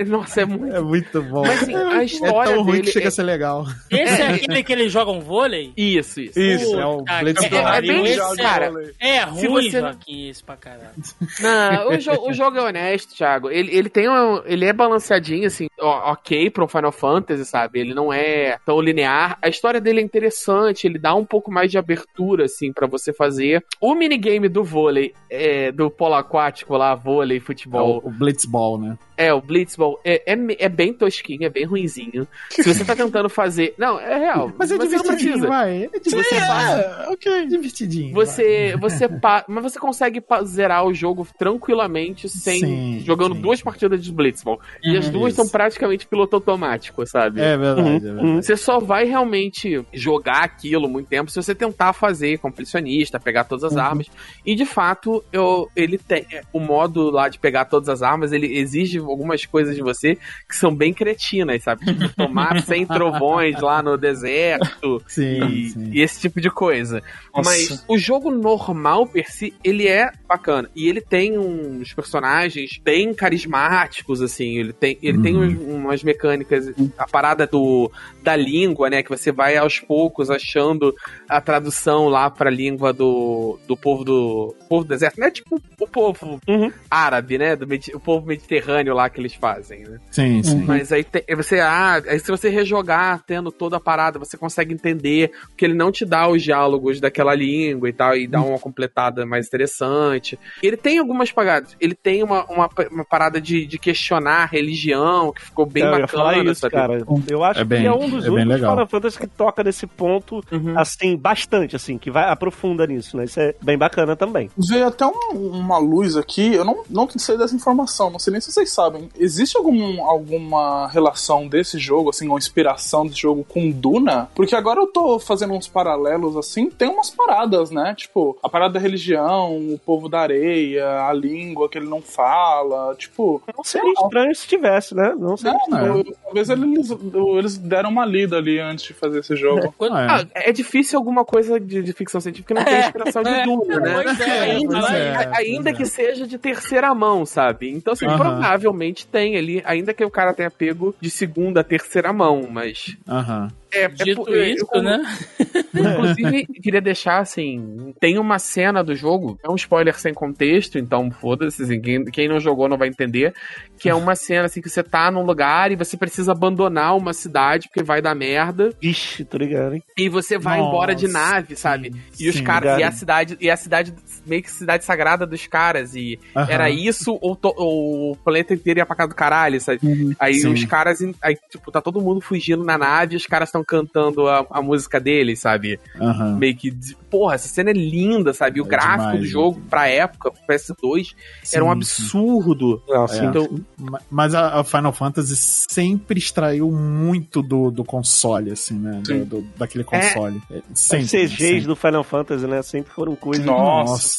Nossa, é muito bom. Mas assim, a história tão ruim que chega a ser legal. Esse é aquele que eles jogam vôlei? Isso. Pô, é o Blitzball. É bem isso, cara. É ruim jogar isso pra caralho. Não, o jogo é honesto, Thiago. Ele é balanceadinho, assim, ok pra um Final Fantasy, sabe? Ele não é tão linear. A história dele é interessante, ele dá um pouco mais de abertura, assim, pra você fazer. O minigame do vôlei, do polo aquático lá, vôlei, futebol. O Blitzball, né? O Blitzball é bem tosquinho, é bem ruinzinho. Se você tá tentando fazer... Não, é real. Mas é divertidinho, vai. É divertidinho. Você passa... Ok, divertidinho. Mas você consegue zerar o jogo tranquilamente jogando duas partidas de Blitzball. E as duas são praticamente piloto automático, sabe? É verdade, é verdade. Você só vai realmente jogar aquilo muito tempo se você tentar fazer completionista, pegar todas as armas. E, de fato, ele tem... O modo lá de pegar todas as armas, ele exige algumas coisas de você que são bem cretinas, sabe? Tipo, tomar 100 trovões lá no deserto e esse tipo de coisa. Nossa. Mas o jogo normal, per si, ele é bacana. E ele tem uns personagens bem carismáticos, assim. Ele tem umas mecânicas... A parada da língua, né? Que você vai aos poucos achando a tradução lá pra língua do povo do deserto. Não é tipo o povo árabe, né? O povo mediterrâneo lá que eles fazem, né? Sim, sim. Mas aí aí se você rejogar tendo toda a parada, você consegue entender, porque ele não te dá os diálogos daquela língua e tal, e dá uma completada mais interessante. Ele tem algumas pagadas. Ele tem uma parada de questionar a religião, que ficou bem bacana. Eu ia falar isso, sabe? Cara, eu acho que é um dos únicos Final Fantasy que toca nesse ponto, assim, bastante, assim, que vai aprofunda nisso, né? Isso é bem bacana também. Veio até uma luz aqui, eu não sei dessa informação, não sei nem se vocês sabem. Existe alguma relação desse jogo, assim, ou inspiração desse jogo com Duna? Porque agora eu tô fazendo uns paralelos, assim, tem umas paradas, né? Tipo, a parada da religião, o povo da areia, a língua que ele não fala, tipo... Não seria estranho se tivesse, né? Não sei. Talvez eles deram uma lida ali antes de fazer esse jogo. É difícil alguma coisa de ficção científica que não tem inspiração de Duna, né? Ainda que seja de terceira mão, sabe? Então, assim, provavelmente tem ali, ainda que o cara tenha pego de segunda a terceira mão, mas... Dito isso, né? Inclusive, queria deixar, assim, tem uma cena do jogo, é um spoiler sem contexto, então foda-se, assim, quem não jogou não vai entender, que é uma cena, assim, que você tá num lugar e você precisa abandonar uma cidade porque vai dar merda. Ixi, tô ligado, hein? E você vai embora de nave, sabe? E os caras, e a cidade meio que cidade sagrada dos caras, e era isso ou o planeta inteiro ia pra casa do caralho, sabe? Os caras, aí, tipo, tá todo mundo fugindo na nave, os caras estão cantando a música deles, sabe? Meio que... Porra, essa cena é linda, sabe? O gráfico demais, do jogo, pra época, pro PS2, era um absurdo. Então... Mas a Final Fantasy sempre extraiu muito do console, assim, né? Daquele console. Os CGs do Final Fantasy, né? Sempre foram coisas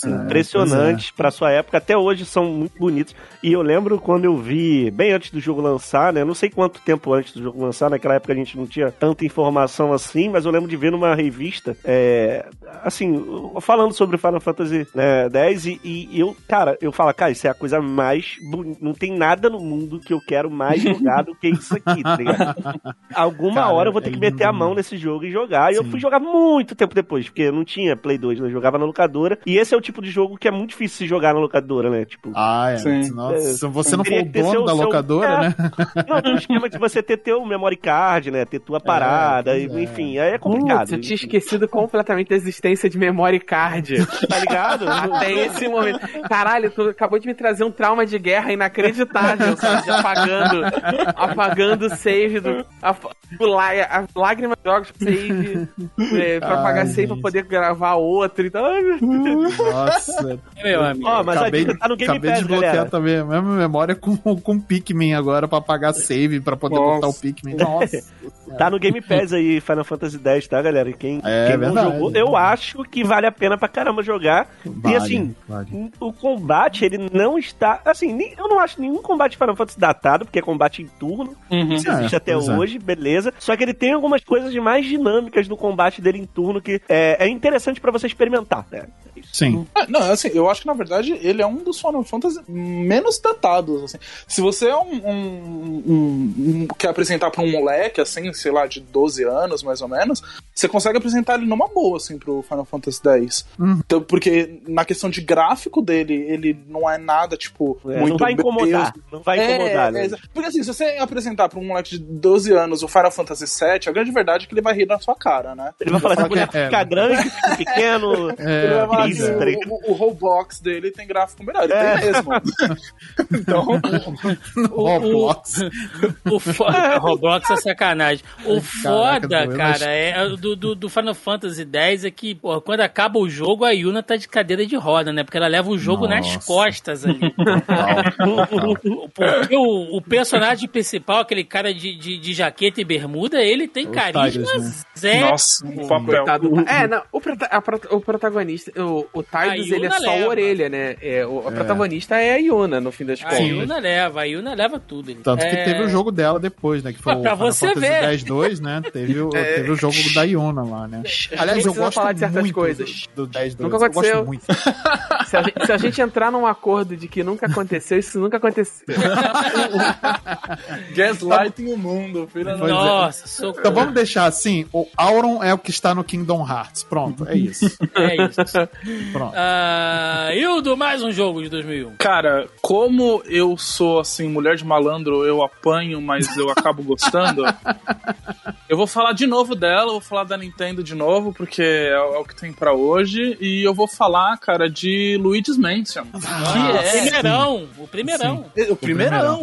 impressionantes pra sua época. Até hoje são muito bonitos. E eu lembro quando eu vi, bem antes do jogo lançar, né? Eu não sei quanto tempo antes do jogo lançar, naquela época a gente não tinha tanta informação assim, mas eu lembro de ver numa revista, assim, falando sobre Final Fantasy X, e eu falo, cara, isso é a coisa mais bonita, não tem nada no mundo que eu quero mais jogar do que isso aqui, tá ligado? Alguma hora eu vou ter que meter a mão nesse jogo e jogar, e eu fui jogar muito tempo depois, porque eu não tinha Play 2, eu jogava na locadora, e esse é o tipo de jogo que é muito difícil se jogar na locadora, né? Tipo, se você não for o dono da locadora, né? Não, tem um esquema de você ter teu memory card, né? Ter tua parada, enfim, aí é complicado. Você tinha esquecido completamente da existência de memory card. Tá ligado? Até esse momento. Caralho, tu acabou de me trazer um trauma de guerra inacreditável, sabe? Apagando o save a lágrima de jogos pra save, pra pagar save pra poder gravar outro e tal. Nossa. Meu amigo. Mas acabei, tá no Game Pass, de bloquear também a mesma memória com Pikmin agora pra pagar save, pra poder botar o Pikmin. Nossa. Tá no Game Pass aí, Final Fantasy X, tá, galera? E quem não jogou, eu acho que vale a pena pra caramba jogar. Vale, e assim, o combate, ele não está... Assim, eu não acho nenhum combate Final Fantasy datado, porque é combate em turno, isso existe até hoje, beleza. Só que ele tem algumas coisas mais dinâmicas no combate dele em turno, que é interessante pra você experimentar, né? Sim. Não, assim, eu acho que, na verdade, ele é um dos Final Fantasy menos datados, assim. Se você é um quer apresentar pra um moleque, assim, sei lá, de 12 anos, mais ou menos, você consegue apresentar ele numa boa, assim, pro Final Fantasy X. Então, porque na questão de gráfico dele, ele não é nada, tipo, muito... Não vai incomodar, né? Porque, assim, se você apresentar pra um moleque de 12 anos o Final Fantasy VII, a grande verdade é que ele vai rir na sua cara, né? Ele vai falar que ele fica grande, fica pequeno... Ele vai falar que o Roblox dele tem gráfico melhor, ele tem mesmo. Então... Roblox é sacanagem. O foda, cara, é do Final Fantasy X é que, porra, quando acaba o jogo, a Yuna tá de cadeira de roda, né? Porque ela leva o jogo nas costas ali. Porque o personagem principal, aquele cara de jaqueta e bermuda, ele tem carisma zero. Nossa, o papel. O protagonista, o Tidus, ele é só a orelha, né? A protagonista é a Yuna, no fim das contas. A Yuna leva tudo. Ele. Tanto que teve o jogo dela depois, né? Que foi pra você ver. 10-2, né? Teve o jogo da Yuna lá, né? Aliás, eu gosto falar de certas muito coisas. Do 10-2. Nunca aconteceu. Eu gosto muito. Se a gente entrar num acordo de que nunca aconteceu, isso nunca aconteceu. Gaslighting o mundo, filha. Nossa, socorro. Então vamos deixar assim, o Auron é o que está no Kingdom Hearts. Pronto, é isso. Pronto. Hildo, mais um jogo de 2001. Cara, como eu sou, assim, mulher de malandro, eu apanho, mas eu acabo gostando. Eu vou falar de novo dela, vou falar da Nintendo de novo, porque é o que tem pra hoje. E eu vou falar, cara, de Luigi's Mansion. O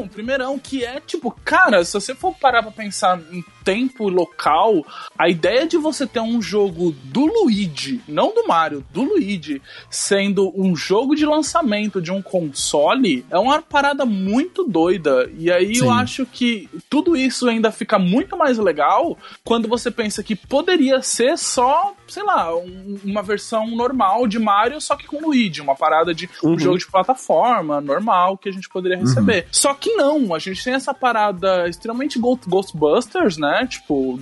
primeirão, que é tipo, cara, se você for parar pra pensar em tempo e local, a ideia de você ter um jogo do Luigi, não do Mario, do Luigi, sendo um jogo de lançamento de um console, é uma parada muito doida. E aí eu acho que tudo isso ainda fica muito mais legal quando você pensa que poderia ser só, sei lá, uma versão normal de Mario, só que com Luigi, uma parada de um jogo de plataforma normal que a gente poderia receber. Só que não, a gente tem essa parada extremamente Ghostbusters, né? Tipo,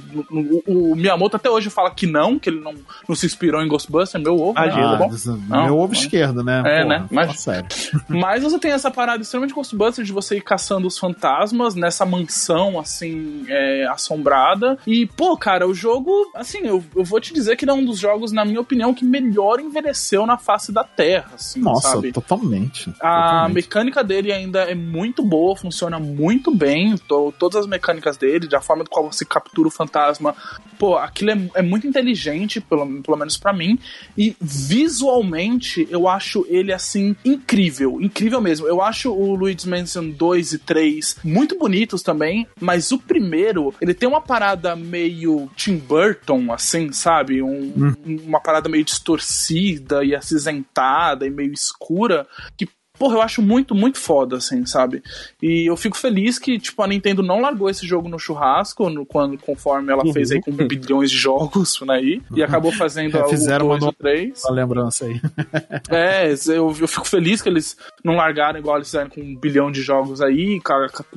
o Miyamoto até hoje fala que não, que ele não se inspirou em Ghostbusters, meu ovo, né? Esquerdo, né? Né? Mas você tem essa parada extremamente Ghostbusters de você ir caçando os fantasmas nessa mansão, assim, assombrada. E, pô, cara, o jogo, assim, eu vou te dizer que ele é um dos jogos, na minha opinião, que melhor envelheceu na face da Terra, assim, sabe? Totalmente. A mecânica dele ainda é muito boa, funciona muito bem, todas as mecânicas dele, da forma como você captura o fantasma, pô, aquilo é muito inteligente, pelo menos pra mim, e visualmente eu acho ele, assim, incrível mesmo. Eu acho o Luigi's Mansion 2 e 3 muito bonitos também, mas o primeiro, ele tem uma parada meio Tim Burton, assim, sabe? Uma parada meio distorcida e acinzentada e meio escura, que porra, eu acho muito, muito foda, assim, sabe? E eu fico feliz que, tipo, a Nintendo não largou esse jogo no churrasco, conforme ela fez aí com bilhões de jogos, né, aí, e acabou fazendo o 2 e 3. Uma lembrança aí. Eu fico feliz que eles não largaram igual eles fizeram com 1 bilhão de jogos aí,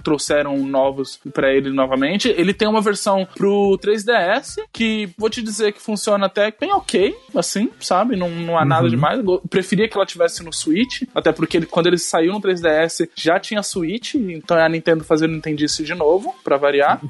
trouxeram novos pra ele novamente. Ele tem uma versão pro 3DS, que vou te dizer que funciona até bem ok, assim, sabe? Não há nada demais. Eu preferia que ela tivesse no Switch, até porque quando ele saiu no 3DS, já tinha Switch, então é a Nintendo fazendo Nintendice de novo, pra variar.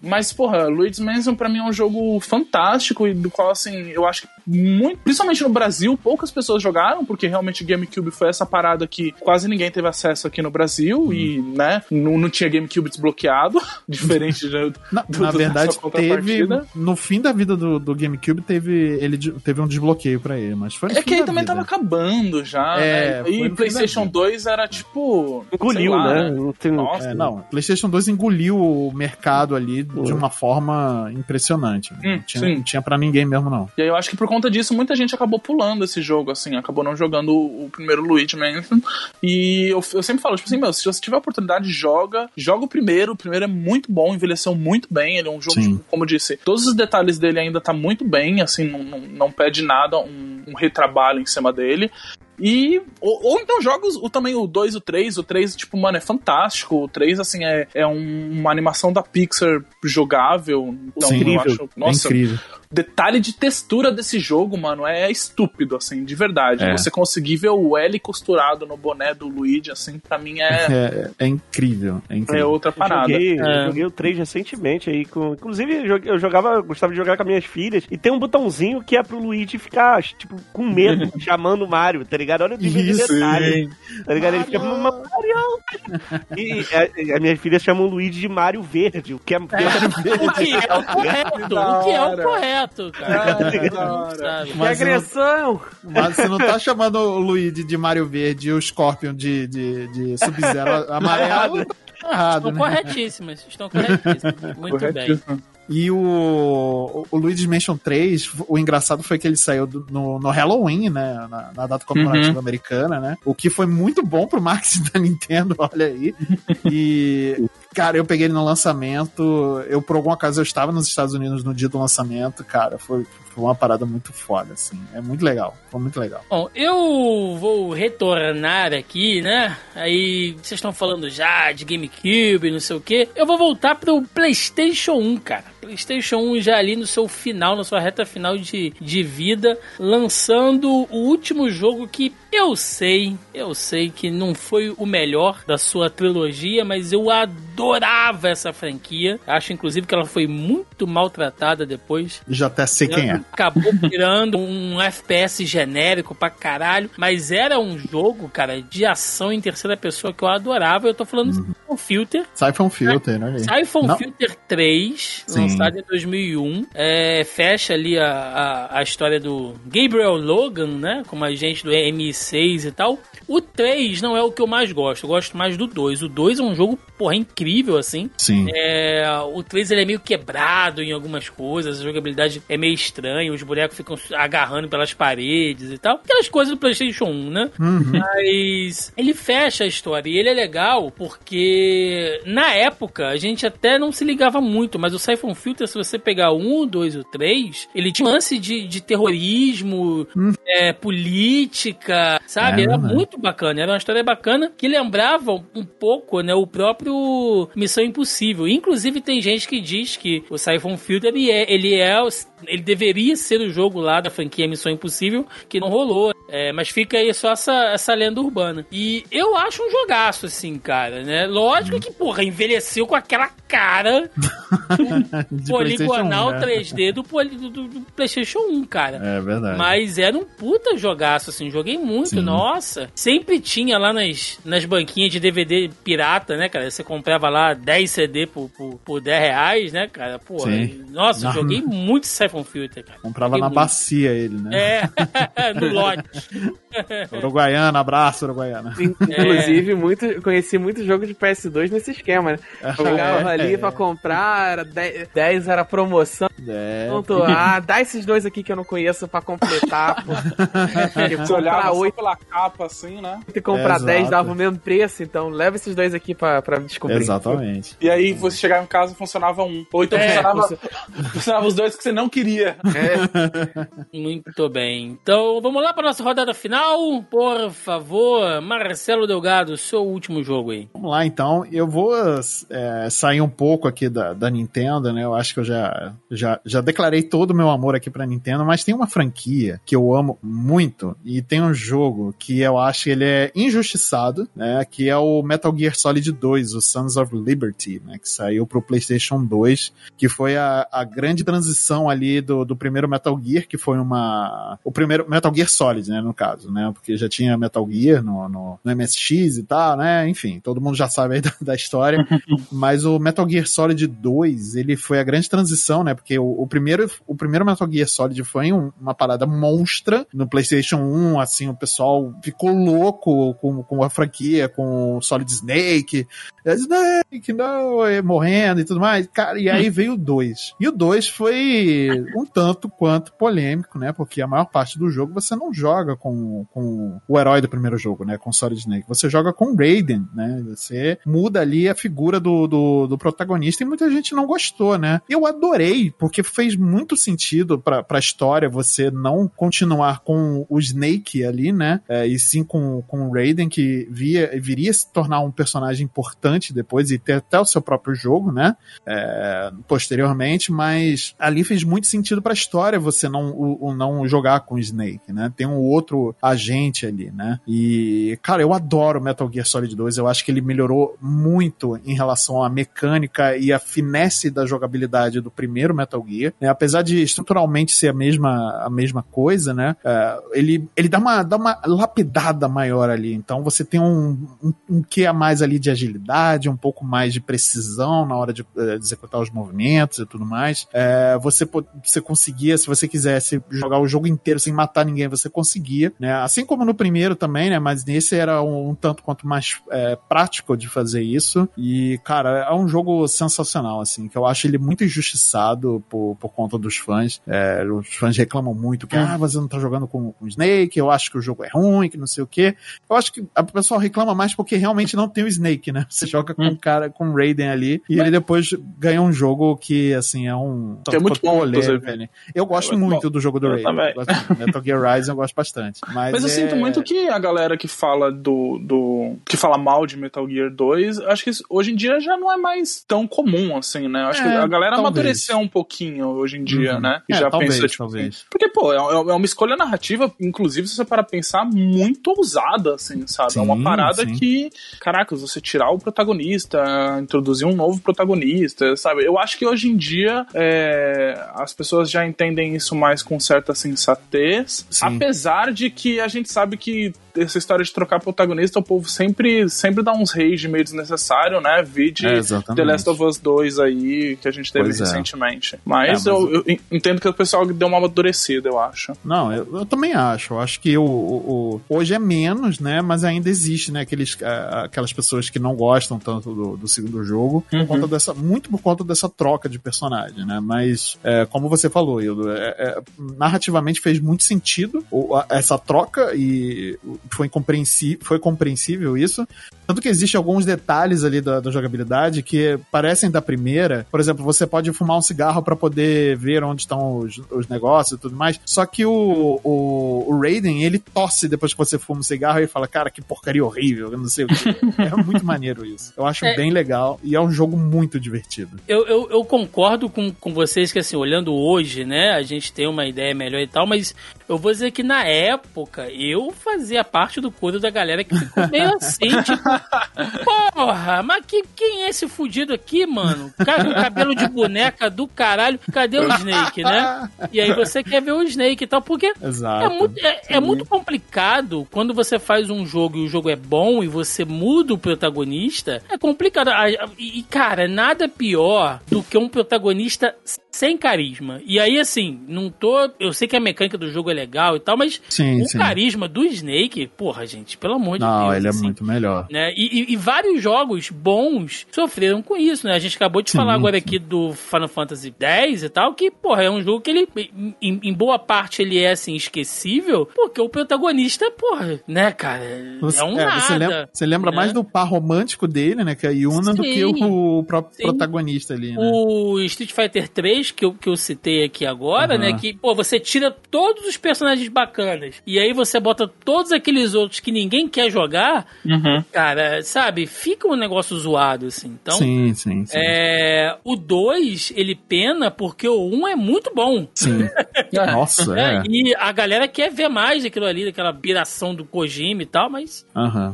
Mas, porra, Luigi's Mansion pra mim é um jogo fantástico e do qual, assim, eu acho que muito, principalmente no Brasil, poucas pessoas jogaram, porque realmente o GameCube foi essa parada que quase ninguém teve acesso aqui no Brasil e, né, não tinha GameCube desbloqueado, diferente de... Na verdade, teve, no fim da vida do GameCube, teve um desbloqueio pra ele, mas foi... É que aí também tava acabando já, né? E PlayStation 2 era, tipo... Engoliu, lá, né? Nossa, PlayStation 2 engoliu o mercado ali de uma forma impressionante. Não tinha pra ninguém mesmo, não. E aí eu acho que por conta disso, muita gente acabou pulando esse jogo, assim, acabou não jogando o primeiro Luigi's Mansion. E eu sempre falo, tipo assim, meu, se você tiver a oportunidade, joga o primeiro é muito bom, envelheceu muito bem, ele é um jogo, tipo, como eu disse, todos os detalhes dele ainda tá muito bem, assim, não pede nada, um retrabalho em cima dele. E, ou então jogos também o 2 e o 3. O 3, tipo, mano, é fantástico. O 3, assim, uma animação da Pixar jogável. Então, incrível, eu acho, nossa, incrível. Detalhe de textura desse jogo, mano, é estúpido, assim, de verdade. Você conseguir ver o L costurado no boné do Luigi, assim, pra mim é incrível, é incrível. É outra parada. Eu joguei o 3 recentemente aí, inclusive eu gostava de jogar com as minhas filhas, e tem um botãozinho que é pro Luigi ficar, tipo, com medo, chamando o Mario, tá ligado? Olha o nível de detalhe, tá ligado? Ele fica, Mario! E as minhas filhas chamam o Luigi de Mario Verde, o que é o correto, o que é o correto. Cara, que agressão! Mas você não tá chamando o Luigi de Mario Verde e o Scorpion de Sub-Zero amarelo? Errado, estão, né? Corretíssimas, estão corretíssimas. Muito corretíssimo. Bem. E o Luigi's Mansion 3, o engraçado foi que ele saiu no Halloween, né? Na data comemorativa americana, né? O que foi muito bom pro marketing da Nintendo, olha aí. E, cara, eu peguei ele no lançamento. Por alguma ocasião, eu estava nos Estados Unidos no dia do lançamento, cara. Foi uma parada muito foda, assim. É muito legal. Foi muito legal. Bom, eu vou retornar aqui, né? Aí, vocês estão falando já de GameCube, não sei o quê. Eu vou voltar pro PlayStation 1, cara. PlayStation 1 já ali no seu final, na sua reta final de vida, lançando o último jogo que eu sei que não foi o melhor da sua trilogia, mas eu adorava essa franquia. Acho, inclusive, que ela foi muito maltratada depois. Já até sei quem é. Acabou virando um FPS genérico pra caralho, mas era um jogo, cara, de ação em terceira pessoa que eu adorava. Eu tô falando de Siphon Filter, né? Siphon Filter 3, lançado em 2001. Fecha ali a história do Gabriel Logan, né? Como agente do M6 e tal. O 3 não é o que eu mais gosto. Eu gosto mais do 2. O 2 é um jogo, porra, incrível, assim. Sim. O 3, ele é meio quebrado em algumas coisas. A jogabilidade é meio estranha. Os bonecos ficam agarrando pelas paredes e tal. Aquelas coisas do PlayStation 1, né? Uhum. Mas ele fecha a história. E ele é legal porque, na época, a gente até não se ligava muito. Mas o Siphon Filter, se você pegar o 1, o 2 e o 3, ele tinha um lance de terrorismo, política, sabe? Era muito bacana. Era uma história bacana que lembrava um pouco, né, o próprio Missão Impossível. Inclusive, tem gente que diz que o Siphon Filter, ele deveria ser o jogo lá da franquia Missão Impossível, que não rolou. Mas fica aí só essa lenda urbana. E eu acho um jogaço, assim, cara, né? Lógico que, porra, envelheceu com aquela cara do poligonal 3D do PlayStation 1, cara. É verdade. Mas era um puta jogaço, assim, joguei muito, nossa. Sempre tinha lá nas banquinhas de DVD pirata, né, cara? Você comprava lá 10 CD por R$10, né, cara? Pô, nossa, eu joguei muito Siphon Filter, cara. Comprava joguei na bacia ele, né? No lote. Uruguaiana, abraço, Uruguaiana. Inclusive, conheci muito jogo de PS2 nesse esquema, né? Jogava ali pra comprar, era 10 era promoção. Pronto, dá esses dois aqui que eu não conheço pra completar, pô. Você olhava 8 pela capa, assim, né? E comprar 10 dava o mesmo preço, então leva esses dois aqui pra descobrir. Exatamente. E aí, você chegar em casa, funcionava um. Ou então funcionava os dois que você não queria. Muito bem. Então, vamos lá pra nossa rodada final. Por favor, Marcelo Delgado, seu último jogo aí. Vamos lá, então. Eu vou sair um pouco aqui da Nintendo, né? Eu acho que eu já declarei todo o meu amor aqui pra Nintendo, mas tem uma franquia que eu amo muito, e tem um jogo que eu acho que ele é injustiçado, né, que é o Metal Gear Solid 2, o Sons of Liberty, né, que saiu pro PlayStation 2, que foi a grande transição ali do primeiro Metal Gear, que foi o primeiro Metal Gear Solid, né, né, no caso, né, porque já tinha Metal Gear no MSX e tal, né, enfim, todo mundo já sabe aí da história, mas o Metal Gear Solid 2, ele foi a grande transição, né, porque o primeiro Metal Gear Solid foi uma parada monstra no PlayStation 1, assim, o pessoal ficou louco com a franquia, com o Solid Snake, não, morrendo e tudo mais, cara, e aí veio o 2, e o 2 foi um tanto quanto polêmico, né, porque a maior parte do jogo você não joga com o herói do primeiro jogo, né, com Solid Snake, você joga com Raiden, né, você muda ali a figura do protagonista, e muita gente não gostou, né, eu adorei, porque fez muito sentido pra história você não continuar com o Snake ali, né, e sim com o Raiden, que viria se tornar um personagem importante depois e ter até o seu próprio jogo, né, posteriormente, mas ali fez muito sentido pra história você não jogar com o Snake, né, tem um outro agente ali, né, e cara, eu adoro Metal Gear Solid 2, eu acho que ele melhorou muito em relação à mecânica e à finesse da jogabilidade do primeiro Metal Gear, né, apesar de estruturalmente ser a mesma coisa, né, ele dá uma lapidada maior ali, então você tem um quê a mais ali de agilidade, um pouco mais de precisão na hora de executar os movimentos e tudo mais, você conseguia, se você quisesse jogar o jogo inteiro sem matar ninguém, você conseguia, né, assim como no primeiro também, né, mas nesse era um tanto quanto mais prático de fazer isso, e cara, é um jogo sensacional, assim, que eu acho ele muito injustiçado por conta dos fãs, os fãs reclamam muito que, você não tá jogando com o Snake, eu acho que o jogo é ruim, que não sei o quê, eu acho que a pessoa reclama mais porque realmente não tem o Snake, né, você joga com o cara, com o Raiden ali, e ele depois ganha um jogo que, assim, é um... É muito bom, velho. Eu gosto muito do jogo do Raiden. Metal Gear Rising eu gosto bastante. Mas eu sinto muito que a galera que fala que fala mal de Metal Gear 2, acho que hoje em dia já não é mais tão comum, assim, né? Acho que a galera amadureceu um pouquinho hoje em dia, né? E já pensa, tipo... Talvez. Porque, pô, é uma escolha narrativa, inclusive, se você para pensar, muito ousada, assim, sabe? Sim, é uma parada que... Caraca, você tirar o protagonista, introduzir um novo protagonista, sabe? Eu acho que hoje em dia as pessoas já entendem isso mais com certa sensatez, apesar de que a gente sabe que essa história de trocar protagonista, o povo sempre dá uns rage meio desnecessário, né? Vide The Last of Us 2 aí, que a gente teve recentemente. Mas eu entendo que o pessoal deu uma amadurecida, eu acho. Não, eu também acho. Eu acho que hoje é menos, né? Mas ainda existe, né? Aquelas pessoas que não gostam tanto do segundo jogo, muito por conta dessa troca de personagem, né? Mas, como você falou, Hildo, narrativamente fez muito sentido essa troca e foi compreensível isso. Tanto que existem alguns detalhes ali da jogabilidade que parecem da primeira. Por exemplo, você pode fumar um cigarro para poder ver onde estão os negócios e tudo mais. Só que o Raiden, ele tosse depois que você fuma um cigarro e fala, cara, que porcaria horrível, eu não sei o que. É muito maneiro isso. Eu acho bem legal e é um jogo muito divertido. Eu concordo com vocês que, assim, olhando hoje, né, a gente tem uma ideia melhor e tal, mas eu vou dizer que na época eu fazia parte do coro da galera que ficou meio assim, tipo, porra, mas quem é esse fudido aqui, mano? Cara com cabelo de boneca do caralho, cadê o Snake, né? E aí você quer ver o Snake e tal, porque é muito complicado quando você faz um jogo e o jogo é bom e você muda o protagonista, é complicado. E, cara, nada pior do que um protagonista sem carisma. E aí, assim, eu sei que a mecânica do jogo é legal e tal, mas o carisma do Snake, porra, gente, pelo amor de Deus. Não, ele é muito melhor. Né? E vários jogos bons sofreram com isso, né? A gente acabou de falar agora aqui do Final Fantasy X e tal, que, porra, é um jogo que ele, em boa parte, ele é, assim, esquecível, porque o protagonista, porra, né, cara, é um nada. Você lembra mais do par romântico dele, né, que é a Yuna, do que o próprio protagonista ali, né? O Street Fighter 3, que eu citei aqui agora, né, que, pô, você tira todos os personagens bacanas, e aí você bota todos aqueles outros que ninguém quer jogar, cara, sabe, fica um negócio zoado, assim. Então, o 2, ele pena porque o 1 é muito bom. Sim. Nossa, E a galera quer ver mais daquilo ali, daquela piração do Kojima e tal, mas,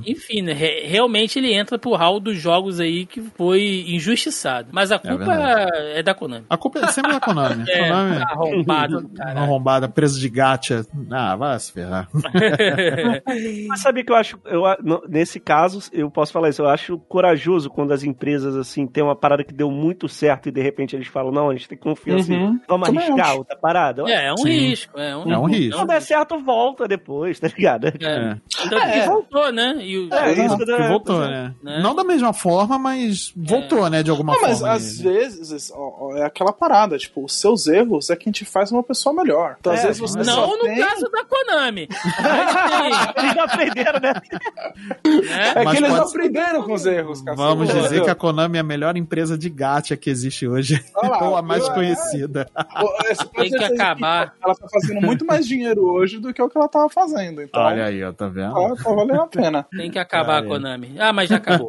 enfim, né, realmente ele entra pro hall dos jogos aí que foi injustiçado. Mas a culpa é da Konami. A culpa é sempre Konami é Konami. É, Konami arrombada, cara. Arrombada, preso de gacha. Ah, vai se ferrar. Mas sabe que eu acho, nesse caso, eu posso falar isso, eu acho corajoso quando as empresas, assim, tem uma parada que deu muito certo e de repente eles falam, não, a gente tem que confiar assim, vamos arriscar outra parada. É um risco. É um risco. Se não der certo, volta depois, tá ligado? É. Então, que voltou, né? Voltou, né? Não da mesma forma, mas voltou, né, de alguma forma. Mas às vezes, é aquela parada, tipo, os seus erros é quem te faz uma pessoa melhor. Então, às vezes você caso da Konami. Eles aprenderam, né? É que eles aprenderam com os erros, cara. Vamos dizer que a Konami é a melhor empresa de gacha que existe hoje. Ou a mais conhecida. Tem que acabar. Ela tá fazendo muito mais dinheiro hoje do que o que ela tava fazendo. Então, olha aí, ó, tá vendo? Tá valendo a pena. Tem que acabar a Konami. Ah, mas já acabou.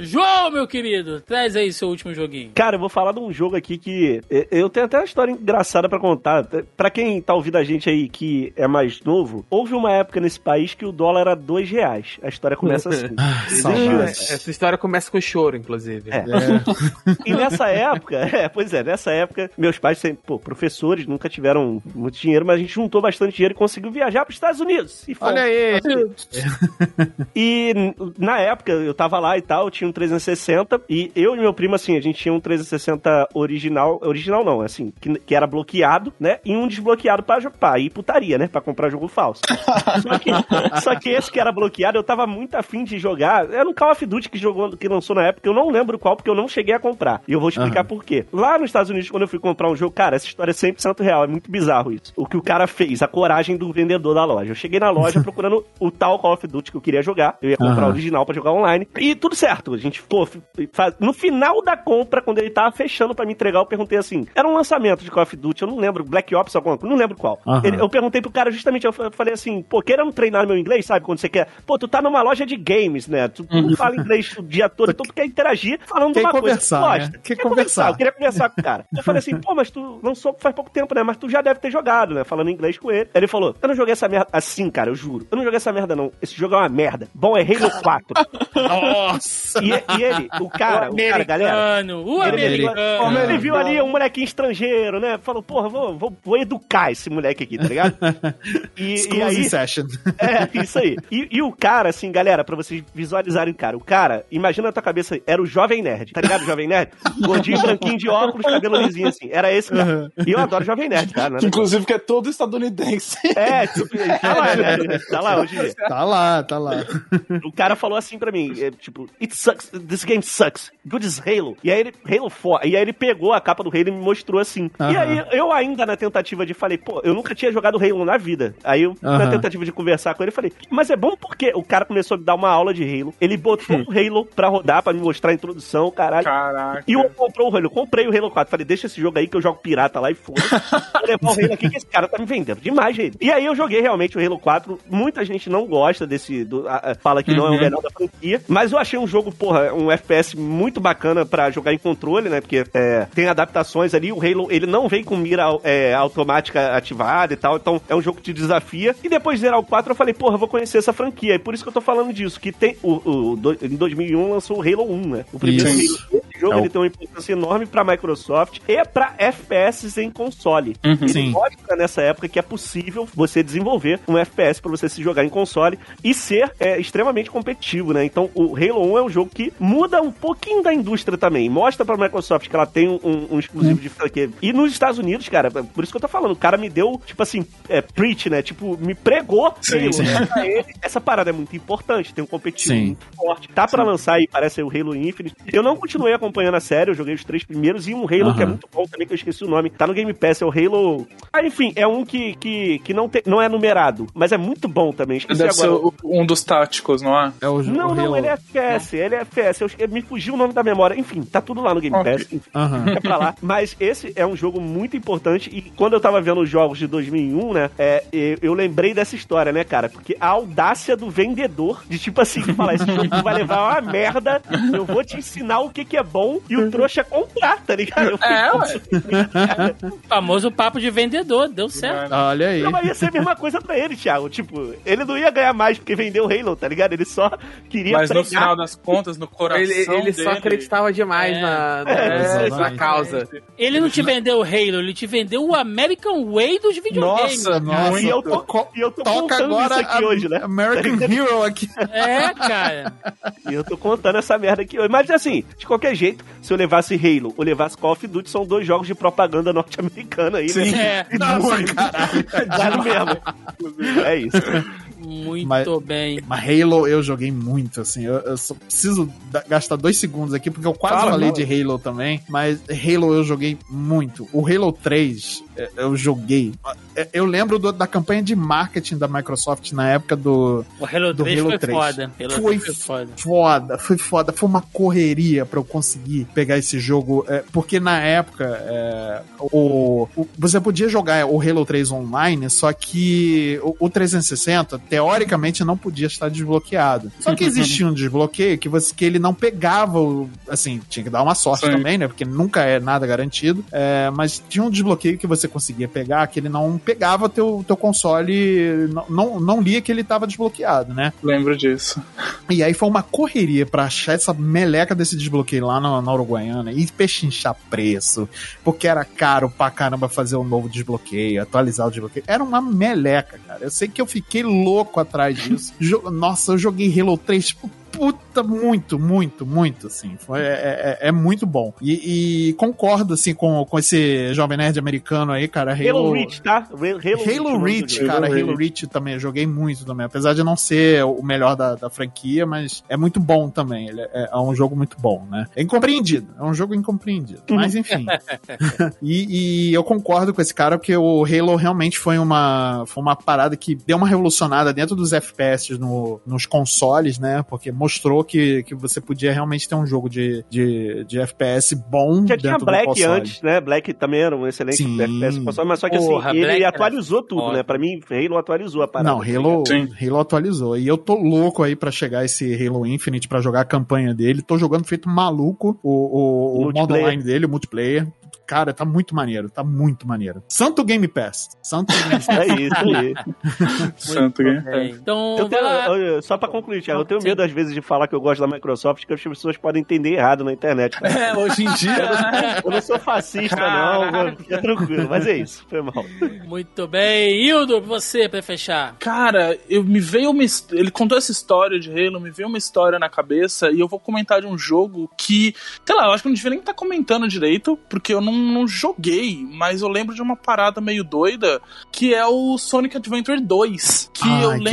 João, meu querido, traz aí seu último joguinho. Cara, eu vou falar de um jogo aqui que eu tenho até uma história engraçada pra contar. Pra quem tá ouvindo a gente aí que é mais novo, houve uma época nesse país que o dólar era $2. A história começa assim. Essa história começa com choro, inclusive. E nessa época, nessa época, meus pais sempre, professores, nunca tiveram muito dinheiro, mas a gente juntou bastante dinheiro e conseguiu viajar pros Estados Unidos. E olha aí! E na época, eu tava lá e tal, eu tinha um 360, e eu e meu primo, assim, a gente tinha um 360 original não, assim, que era bloqueado, né, e um desbloqueado pra ir putaria, né, pra comprar jogo falso. Só que esse que era bloqueado, eu tava muito afim de jogar, era um Call of Duty que lançou na época, eu não lembro qual, porque eu não cheguei a comprar, e eu vou explicar por quê. Lá nos Estados Unidos, quando eu fui comprar um jogo, cara, essa história é 100% real, é muito bizarro isso. O que o cara fez, a coragem do vendedor da loja. Eu cheguei na loja procurando o tal Call of Duty que eu queria jogar, eu ia comprar o original pra jogar online, e tudo certo, a gente ficou... No final da compra, quando ele tava fechando pra me entregar, eu perguntei assim, era um lançamento de Call of Duty, eu não lembro, Black Ops, alguma coisa, não lembro qual. Eu perguntei pro cara justamente, eu falei assim, querendo treinar meu inglês, sabe, quando você quer, tu tá numa loja de games, né, tu não fala inglês o dia todo, então tu quer interagir falando uma coisa que tu gosta. Né? Quer conversar, eu queria conversar com o cara. Eu falei assim, mas tu lançou faz pouco tempo, né, mas tu já deve ter jogado, né, falando inglês com ele. Aí ele falou, eu não joguei essa merda assim, cara, eu juro, eu não joguei essa merda não, esse jogo é uma merda. Bom, é Halo 4. Nossa! E ele, o cara, galera... O americano! Ele viu ali um molequinho estrangeiro, né? Falou, porra, vou educar esse moleque aqui, tá ligado? E aí... session. É, isso aí. E o cara, assim, galera, pra vocês visualizarem o cara, imagina na tua cabeça aí, era o Jovem Nerd, tá ligado? Jovem Nerd? Gordinho, branquinho, de óculos, cabelo lisinho, assim. Era esse cara. E eu adoro Jovem Nerd, cara. Inclusive que é todo estadunidense. Tá lá, né? Tá lá hoje em dia. Tá lá. O cara falou assim pra mim, tipo, it sucks, this game sucks, good as Halo. E aí ele, Halo 4, e aí ele pegou a capa do Halo e me mostrou assim. E aí eu ainda na tentativa de, falei, eu nunca tinha jogado Halo na vida. Aí eu, na tentativa de conversar com ele, falei, mas é bom porque o cara começou a me dar uma aula de Halo, ele botou o Halo pra rodar, pra me mostrar a introdução, caralho. Caraca. E eu comprei o Halo 4, falei, deixa esse jogo aí que eu jogo pirata lá e foda-se. Vou levar o Halo aqui que esse cara tá me vendendo demais, gente. E aí eu joguei realmente o Halo 4, muita gente não gosta desse, fala que não é o melhor da franquia, mas eu achei um jogo, um FPS muito bacana pra jogar em controle, né, porque tem adaptações ali, o Halo, ele não vem com mira automática ativada e tal, então é um jogo que te desafia, e depois de zerar o 4 eu falei, eu vou conhecer essa franquia, e por isso que eu tô falando disso, que tem, em 2001 lançou o Halo 1, né, o primeiro Halo. Esse jogo, ele tem uma importância enorme pra Microsoft e pra FPS em console. Ele mostra nessa época que é possível você desenvolver um FPS pra você se jogar em console e ser extremamente competitivo, né? Então, o Halo 1 é um jogo que muda um pouquinho da indústria também. Mostra pra Microsoft que ela tem um exclusivo de franquia. E nos Estados Unidos, cara, por isso que eu tô falando, o cara me deu, tipo assim, preach, né? Tipo, me pregou. Sim. Essa parada é muito importante, tem um competitivo muito forte. Tá pra lançar aí, parece o Halo Infinite. Eu não continuei acompanhando a série, eu joguei os 3 primeiros e um Halo que é muito bom também, que eu esqueci o nome. Tá no Game Pass, é o Halo... enfim, é um que não é numerado, mas é muito bom também. Esqueci Deve agora. Ser um dos táticos, não é? Não, ele é FPS, ele é FPS. Me fugiu o nome da memória. Enfim, tá tudo lá no Game Pass. É pra lá. Mas esse é um jogo muito importante e quando eu tava vendo os jogos de 2001, né, eu lembrei dessa história, né, cara? Porque a audácia do vendedor de, tipo assim, falar, esse jogo vai levar uma merda, eu vou te ensinar o que é bom bom e o trouxa comprar, tá ligado? Famoso papo de vendedor, deu certo. Olha aí. Não, mas ia ser a mesma coisa pra ele, Thiago. Tipo, ele não ia ganhar mais porque vendeu o Halo, tá ligado? Ele só queria... Mas no final das contas, no coração ele só acreditava demais na causa. Ele não te vendeu o Halo, ele te vendeu o American Way dos videogames. Nossa, e eu tô contando agora isso aqui hoje, né? American Hero aqui. É, cara. E eu tô contando essa merda aqui hoje. Mas assim, de qualquer jeito, se eu levasse Halo ou levasse Call of Duty, são dois jogos de propaganda norte-americana aí, sim, né? É. Nossa, caralho. Dado mesmo. É isso. Muito bem. Mas Halo eu joguei muito, assim. Eu só preciso gastar 2 segundos aqui, porque eu quase falei de Halo também. Mas Halo eu joguei muito. O Halo 3 eu joguei. Eu lembro da campanha de marketing da Microsoft na época do Halo 3. Halo 3 foi foda. Foi uma correria pra eu conseguir pegar esse jogo. Porque na época você podia jogar o Halo 3 online, só que o 360 teoricamente não podia estar desbloqueado. Só que existia um desbloqueio que ele não pegava assim, tinha que dar uma sorte também, né? Porque nunca é nada garantido. Mas tinha um desbloqueio que você conseguia pegar, que ele não pegava teu console, não lia que ele estava desbloqueado, né? Lembro disso. E aí foi uma correria pra achar essa meleca desse desbloqueio lá na Uruguaiana e pechinchar preço, porque era caro pra caramba fazer um novo desbloqueio, atualizar o desbloqueio. Era uma meleca, cara. Eu sei que eu fiquei louco atrás disso. Nossa, eu joguei Halo 3, puta, muito, assim. É muito bom. E concordo, assim, com esse jovem nerd americano aí, cara. Halo Reach, tá? Halo Reach, cara. Halo Reach também. Eu joguei muito também. Apesar de não ser o melhor da franquia, mas é muito bom também. Ele é um jogo muito bom, né? É incompreendido. É um jogo incompreendido. Mas, enfim. E eu concordo com esse cara, porque o Halo realmente foi uma parada que deu uma revolucionada dentro dos FPS nos consoles, né? Porque mostrou que você podia realmente ter um jogo de FPS bom. Já tinha Black antes, né? Black também era um excelente FPS console, mas só que assim, ele atualizou tudo, né? Pra mim, Halo atualizou a parada. Não, Halo atualizou. E eu tô louco aí pra chegar esse Halo Infinite, pra jogar a campanha dele. Tô jogando feito maluco o modo online dele, o multiplayer. Cara, tá muito maneiro, Santo Game Pass. É isso aí. Santo Game Pass. Então, só pra concluir, Thiago, eu tenho medo às vezes de falar que eu gosto da Microsoft, que as pessoas podem entender errado na internet. Cara. É, hoje em dia. Eu não sou fascista, não. Fica tranquilo, mas é isso. Foi mal. Muito bem. Hildo, você, pra fechar. Cara, ele contou essa história de Halo, me veio uma história na cabeça, e eu vou comentar de um jogo que, sei lá, eu acho que eu não devia nem estar comentando direito, porque eu não joguei, mas eu lembro de uma parada meio doida, que é o Sonic Adventure 2. Que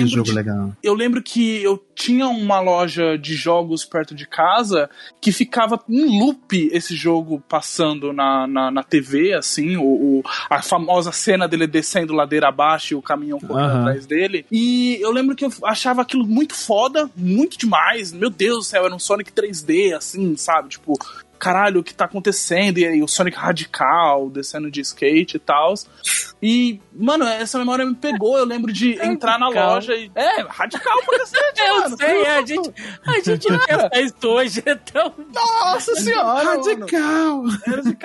jogo legal. Eu lembro que eu tinha uma loja de jogos perto de casa que ficava em loop esse jogo passando na TV, assim, a famosa cena dele descendo ladeira abaixo e o caminhão correndo atrás dele. E eu lembro que eu achava aquilo muito foda, muito demais. Meu Deus do céu, era um Sonic 3D, assim, sabe? Tipo... caralho, o que tá acontecendo? E aí, o Sonic radical, descendo de skate e tal. E, mano, essa memória me pegou. Eu lembro de entrar na loja e... É, radical pra cacete, mano. Eu sei, a gente pensa isso hoje, então... Nossa senhora! Radical!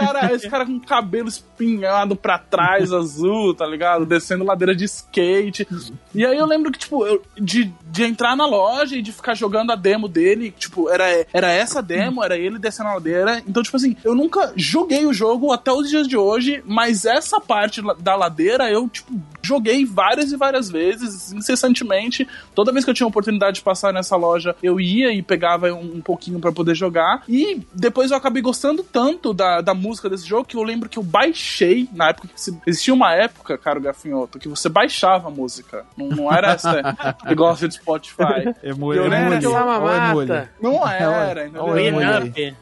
Era esse cara com o cabelo espinhado pra trás, azul, tá ligado? Descendo ladeira de skate. E aí eu lembro que, tipo, de entrar na loja e de ficar jogando a demo dele. Tipo, era essa demo, era ele descendo a ladeira. Então, tipo assim, eu nunca joguei o jogo até os dias de hoje, mas essa parte da ladeira eu, tipo, joguei várias e várias vezes, incessantemente. Toda vez que eu tinha a oportunidade de passar nessa loja, eu ia e pegava um pouquinho pra poder jogar. E depois eu acabei gostando tanto da música desse jogo, que eu lembro que eu baixei, na época, existia uma época, cara, Gafinhoto, que você baixava a música. Não era essa negócio de Spotify. Não era, entendeu?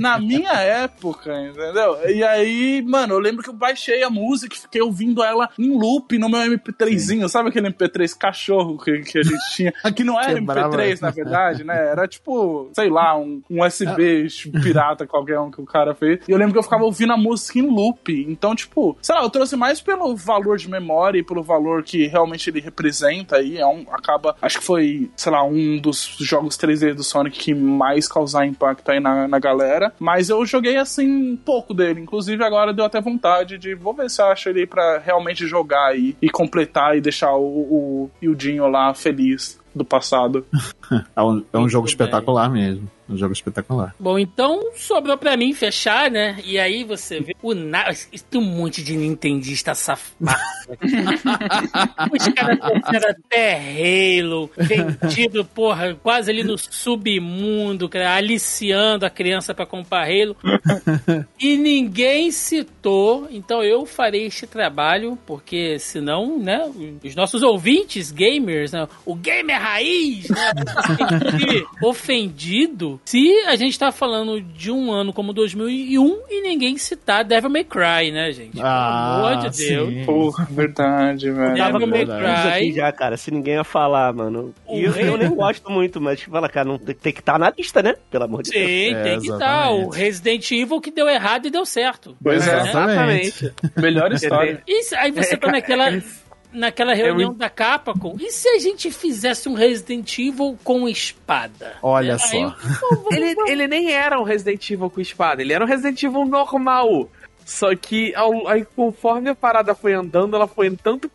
Na minha época, entendeu? E aí, mano, eu lembro que eu baixei a música e fiquei ouvindo ela em um loop no meu MP3zinho, sabe aquele MP3 cachorro que a gente tinha? Que não era MP3, na verdade, né? Era tipo, sei lá, um USB pirata qualquer um que o cara fez. E eu lembro que eu ficava ouvindo a música em loop. Então, tipo, sei lá, eu trouxe mais pelo valor de memória e pelo valor que realmente ele representa aí. Acaba, acho que foi, sei lá, um dos jogos 3D do Sonic que mais causar impacto aí na galera. Mas eu joguei, assim, um pouco dele. Inclusive, agora deu até vontade de... Vou ver se eu acho ele pra realmente jogar aí e completar e deixar o Hildinho lá feliz do passado. É um jogo espetacular mesmo. Um jogo espetacular. Bom, então sobrou pra mim fechar, né? E aí você vê tem um monte de nintendista safado. Os caras trouxeram até Halo, vendido, porra, quase ali no submundo, cara, aliciando a criança pra comprar Halo. E ninguém citou, então eu farei este trabalho, porque senão, né, os nossos ouvintes gamers, né, o gamer raiz, né, ofendido se a gente tá falando de um ano como 2001 e ninguém citar Devil May Cry, né, gente? Pelo amor de Deus. Sim. Porra, verdade, velho. Devil May Cry. Aqui já, cara, se ninguém ia falar, mano. E eu nem gosto muito, mas fala, cara, não tem que estar na lista, né? Pelo amor de Deus. Sim, tem que estar. O Resident Evil que deu errado e deu certo. Pois é, exatamente. Melhor história. E aí você tá naquela reunião da Capcom, e se a gente fizesse um Resident Evil com espada? Olha só. Ele nem era um Resident Evil com espada, ele era um Resident Evil normal. Só que aí, conforme a parada foi andando, ela foi tanto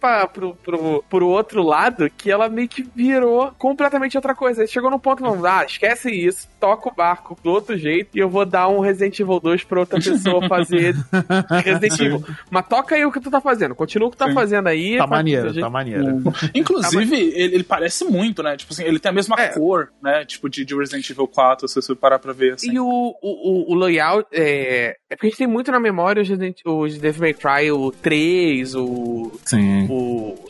pro outro lado que ela meio que virou completamente outra coisa. Aí chegou num ponto, não, esquece isso, toca o barco do outro jeito e eu vou dar um Resident Evil 2 pra outra pessoa fazer Resident Evil. Mas toca aí o que tu tá fazendo, continua o que tu tá fazendo aí. Tá maneiro, tá maneiro. Inclusive, ele parece muito, né? Tipo assim, ele tem a mesma cor, né? Tipo de Resident Evil 4, se você parar pra ver assim. E o layout é porque a gente tem muito na memória os Devil May Cry, o 3, o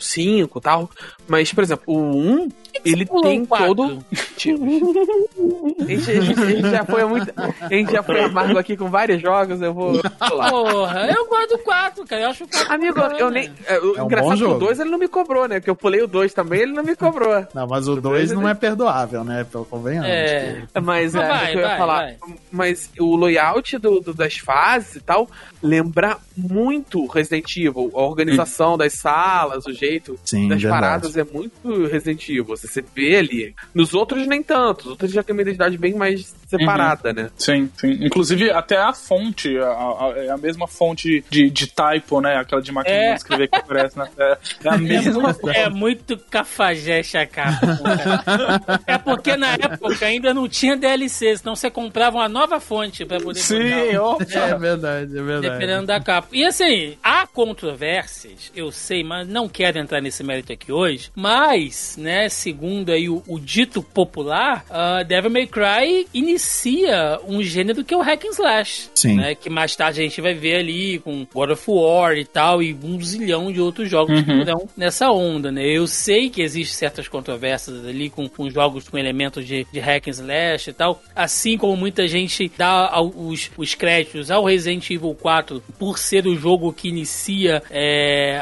5 e tal. Mas, por exemplo, o 1, ele tem todo... a gente já foi muito... A gente já foi amargo aqui com vários jogos, eu vou... Porra, eu gosto do 4, cara. Eu acho o 4... Amigo, eu nem... É um engraçado que o 2 ele não me cobrou, né? Porque eu pulei o 2 também, ele não me cobrou. Não, mas o 2 não é perdoável, né? Pelo convenhamos. Mas é o que eu ia falar. Vai. Mas o layout das fases e tal... lembrar muito Resident Evil, a organização das salas, o jeito das paradas é muito Resident Evil, você vê ali. Nos outros nem tanto, os outros já tem uma identidade bem mais separada, né? Sim, inclusive até a fonte é a mesma fonte de typo, né? Aquela de máquina de escrever que aparece na é a mesma fonte. É muito cafajeste a capa. É porque na época ainda não tinha DLC, senão você comprava uma nova fonte pra poder é verdade, é verdade. Dependendo da capa. E assim, há controvérsias, eu sei, mas não quero entrar nesse mérito aqui hoje, mas, né, segundo aí o dito popular, Devil May Cry inicia um gênero que é o hack and slash. Sim. Né, que mais tarde a gente vai ver ali com God of War e tal, e um zilhão de outros jogos que estão nessa onda, né. Eu sei que existem certas controvérsias ali com jogos com elementos de hack and slash e tal, assim como muita gente dá os créditos ao Resident Evil 4 por ser o jogo que inicia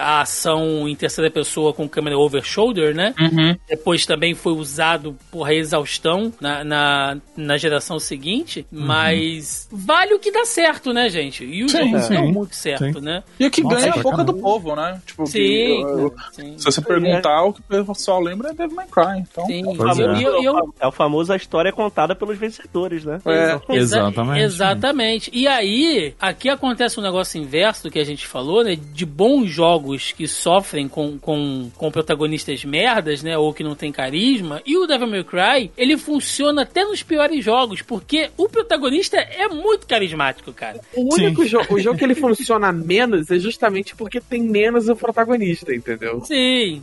a ação em terceira pessoa com câmera over shoulder, né? Depois também foi usado por exaustão na geração seguinte, mas vale o que dá certo, né, gente? E os jogos dão muito certo, né? E o que ganha a boca do povo, né? Tipo, se você perguntar, o que o pessoal lembra é Devil May Cry. Então, é o famoso, a história é contada pelos vencedores, né? Exatamente. Exatamente. E aí, aqui acontece um negócio inverso do que a gente falou, né? De bons jogos que sofrem com protagonistas merdas, né? Ou que não tem carisma. E o Devil May Cry, ele funciona até nos piores jogos, porque o protagonista é muito carismático, cara. O único jogo que ele funciona menos é justamente porque tem menos o protagonista, entendeu? Sim.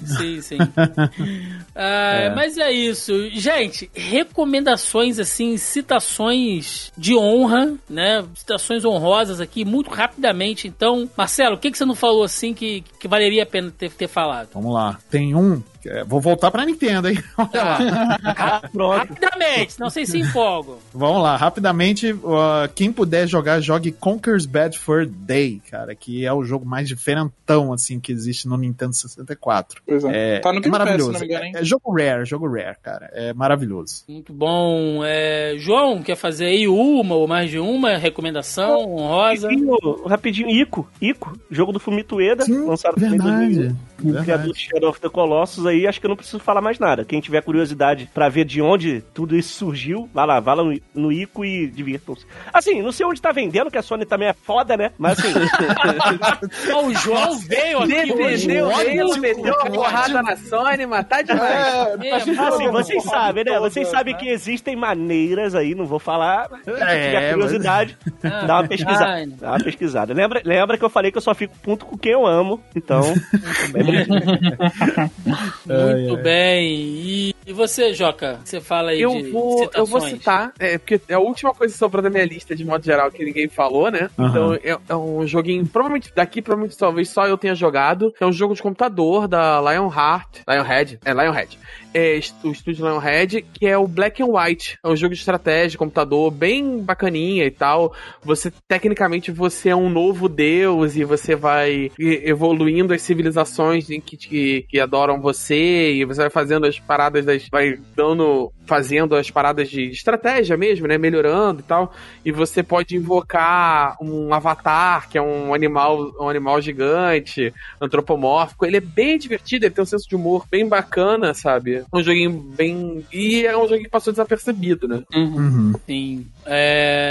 Mas é isso. Gente, recomendações, assim, citações de honra, né? Citações honrosas aqui, muito rapidamente. Então, Marcelo, o que você não falou assim que valeria a pena ter falado? Vamos lá. Tem um Vou voltar pra Nintendo, hein? Olha lá. Rapidamente, não sei se empolgo. Vamos lá, rapidamente, quem puder jogar, jogue Conker's Bad Fur Day, cara, que é o jogo mais diferentão, assim, que existe no Nintendo 64. Pois é. Tá no que é maravilhoso. Peço, não me engano, jogo rare, cara. É maravilhoso. Muito bom. João, quer fazer aí uma ou mais de uma recomendação honrosa? Rapidinho, Ico, jogo do Fumito Ueda, lançado em 2000, o criador de Shadow of the Colossus aí, acho que eu não preciso falar mais nada. Quem tiver curiosidade pra ver de onde tudo isso surgiu, vá lá no Ico e divirtam-se. Assim, não sei onde tá vendendo, que a Sony também é foda, né? Mas assim... O João veio aqui hoje. Ele meteu uma porrada na Sony, mas tá demais. Assim, vocês sabem, né? Vocês sabem que existem maneiras aí, não vou falar. Quem tiver curiosidade, dá uma pesquisada. Lembra que eu falei que eu só fico puto com quem eu amo, então... Muito bem. E você, Joca? Você fala aí eu vou citar, porque é a última coisa que sobrou da minha lista, de modo geral, que ninguém falou, né? Uhum. Então, é um joguinho, provavelmente talvez só eu tenha jogado. É um jogo de computador da Lionhead. É o estúdio Lionhead, que é o Black and White. É um jogo de estratégia, de computador, bem bacaninha e tal. Tecnicamente, você é um novo deus e você vai evoluindo as civilizações que adoram você, e você vai fazendo as paradas fazendo as paradas de estratégia mesmo, né? Melhorando e tal. E você pode invocar um avatar, que é um animal gigante, antropomórfico. Ele é bem divertido, ele tem um senso de humor bem bacana, sabe? Um joguinho bem... E é um joguinho que passou desapercebido, né? Uhum. Sim.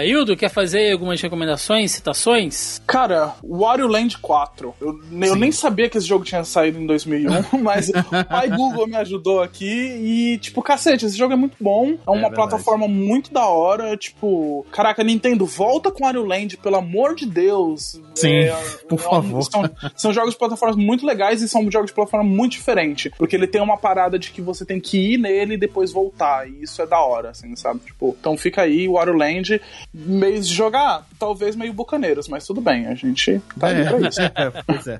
Hildo, quer fazer algumas recomendações, citações? Cara, Wario Land 4. Eu nem sabia que esse jogo tinha saído em 2001, mas o pai Google me ajudou aqui e, tipo, cacete, esse jogo é muito bom, é uma plataforma muito da hora, tipo, caraca, Nintendo, volta com Wario Land, pelo amor de Deus. Sim, por favor. São jogos de plataformas muito legais e são jogos de plataforma muito diferente, porque ele tem uma parada de que você tem que ir nele e depois voltar, e isso é da hora, assim, sabe? Tipo, então fica aí, o Wario Land, meio de jogar, talvez meio bucaneiros, mas tudo bem, a gente tá aí pra isso. Pois é.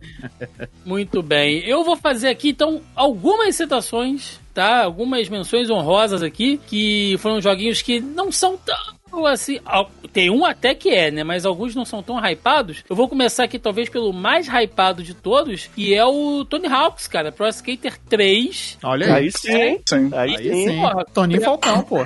Muito bem, eu vou fazer aqui, então, algumas citações, tá? Algumas menções honrosas aqui, que foram joguinhos que não são tão... Assim, tem um até que é, né? Mas alguns não são tão hypados. Eu vou começar aqui, talvez, pelo mais hypado de todos, que é o Tony Hawk's, cara. Pro Skater 3. Olha aí. Sim. Aí sim. Porra, Toninho Falcão, pô.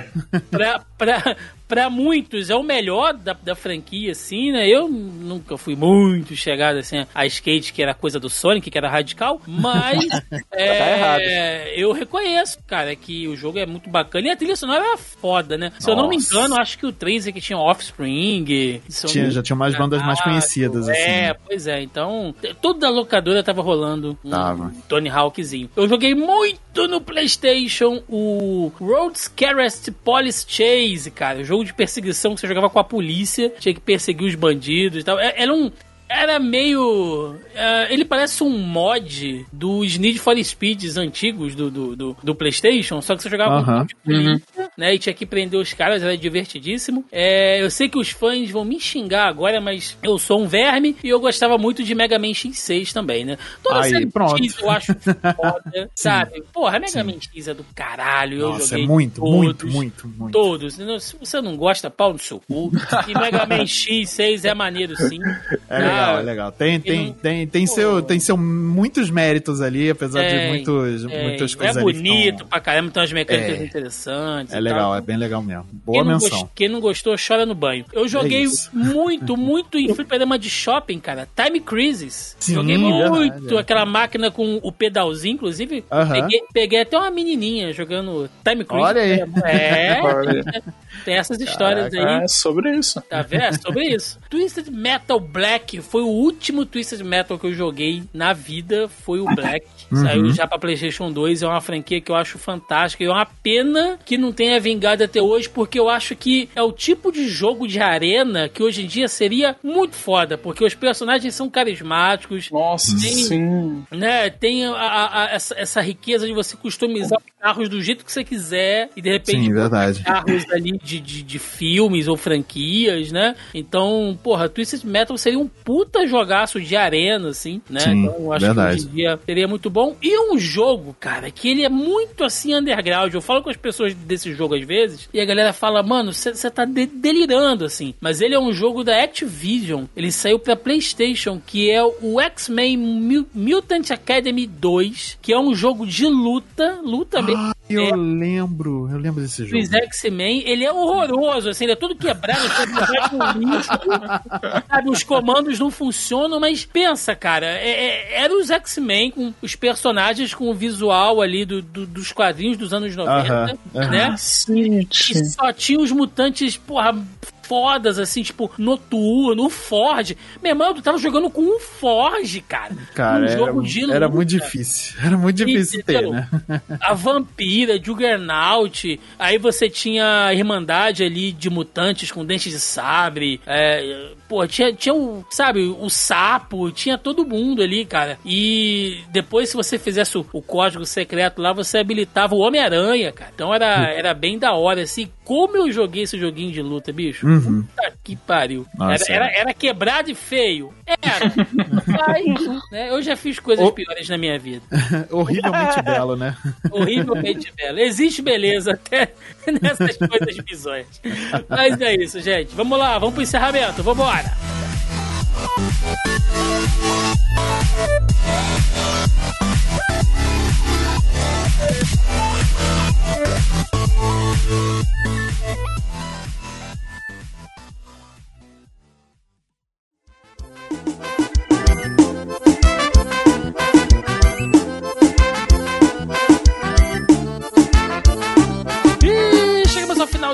Pra muitos, é o melhor da franquia, assim, né? Eu nunca fui muito chegado, assim, a skate, que era coisa do Sonic, que era radical, mas tá errado. Eu reconheço, cara, que o jogo é muito bacana e a trilha sonora é foda, né? Se eu não me engano, acho que o 3 é que tinha Offspring. Já tinha umas bandas mais conhecidas, assim. Pois é. Então, tudo da locadora tava rolando Tony Hawkzinho. Eu joguei muito no PlayStation o Road Scarest Police Chase, cara. O jogo de perseguição que você jogava com a polícia, tinha que perseguir os bandidos e tal. Era meio... ele parece um mod dos Need for Speeds antigos do PlayStation, só que você jogava com de polícia, né? E tinha que prender os caras, era divertidíssimo. Eu sei que os fãs vão me xingar agora, mas eu sou um verme e eu gostava muito de Mega Man X6 também, né? Toda série X eu acho foda, sabe? Porra, Mega Man X é do caralho. Nossa, eu joguei muito. Todos. Se você não gosta, pau no seu cu. E Mega Man X6 é maneiro, sim. É legal. Tem muitos méritos ali, apesar de muitas coisas. É bonito pra caramba, tem umas mecânicas interessantes. É legal, é bem legal mesmo. Boa menção. Quem não gostou, chora no banho. Eu joguei muito em fliperama de shopping, cara. Time Crisis. Sim, joguei muito aquela máquina com o pedalzinho, inclusive. Peguei até uma menininha jogando Time Crisis. Olha aí. Tem essas histórias aí. É sobre isso. Tá vendo? É sobre isso. Twisted Metal Black foi o último Twisted Metal que eu joguei na vida, foi o Black. Saiu já pra PlayStation 2, é uma franquia que eu acho fantástica, e é uma pena que não tenha vingado até hoje, porque eu acho que é o tipo de jogo de arena que hoje em dia seria muito foda, porque os personagens são carismáticos. Nossa, tem, sim. Né, tem essa riqueza de você customizar os carros do jeito que você quiser e de repente sim, verdade. Carros ali de filmes ou franquias, né? Então, porra, Twisted Metal seria um puta jogaço de arena, assim, né? Sim, então, eu acho verdade. Que hoje em dia seria muito bom. E um jogo, cara, que ele é muito assim underground. Eu falo com as pessoas desse jogo às vezes e a galera fala, mano, você tá delirando, assim. Mas ele é um jogo da Activision. Ele saiu pra PlayStation, que é o X-Men Mutant Academy 2, que é um jogo de luta mesmo. Eu lembro desse jogo. Os X-Men, ele é horroroso, assim, ele é todo quebrado, sabe, os comandos não funcionam, mas pensa, cara, era os X-Men com os personagens com o visual ali dos quadrinhos dos anos 90, né? Sim. E só tinha os mutantes, porra, fodas, assim, tipo, Noturno, o Forge. Meu irmão, tu tava jogando com um Forge, cara. Cara, era muito difícil. Era muito difícil ter, né? A Vampira, Juggernaut, aí você tinha a Irmandade ali de mutantes com dentes de sabre, pô, tinha o Sapo, tinha todo mundo ali, cara. E depois, se você fizesse o código secreto lá, você habilitava o Homem-Aranha, cara. Então era bem da hora, assim. Como eu joguei esse joguinho de luta, bicho? Uhum. Puta que pariu. Nossa, era quebrado e feio. Era. Mas, né, eu já fiz coisas piores na minha vida. Horrivelmente belo, né? Horrivelmente belo. Existe beleza até nessas coisas bizonhas. Mas é isso, gente. Vamos lá, vamos pro encerramento. Vambora.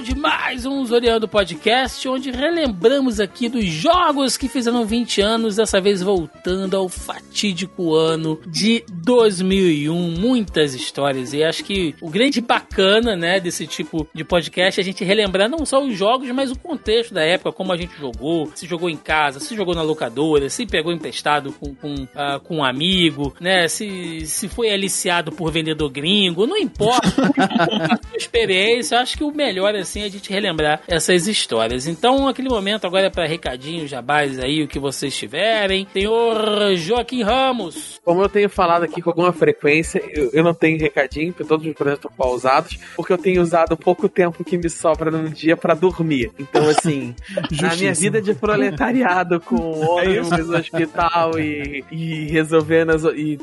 De mais um Zoreando Podcast, onde relembramos aqui dos jogos que fizeram 20 anos, dessa vez voltando ao fatídico ano de 2001. Muitas histórias, e acho que o grande bacana, né, desse tipo de podcast é a gente relembrar não só os jogos, mas o contexto da época, como a gente jogou, se jogou em casa, se jogou na locadora, se pegou emprestado com um amigo, né, se foi aliciado por vendedor gringo, não importa a sua experiência. Acho que o melhor é assim a gente relembrar essas histórias. Então, aquele momento agora é para recadinhos, jabás aí, o que vocês tiverem. Senhor Joaquim Ramos. Como eu tenho falado aqui com alguma frequência, eu não tenho recadinho, porque todos os projetos estão pausados, porque eu tenho usado pouco tempo que me sobra num dia para dormir. Então, assim, na minha vida de proletariado com ônibus, hospital e resolvendo e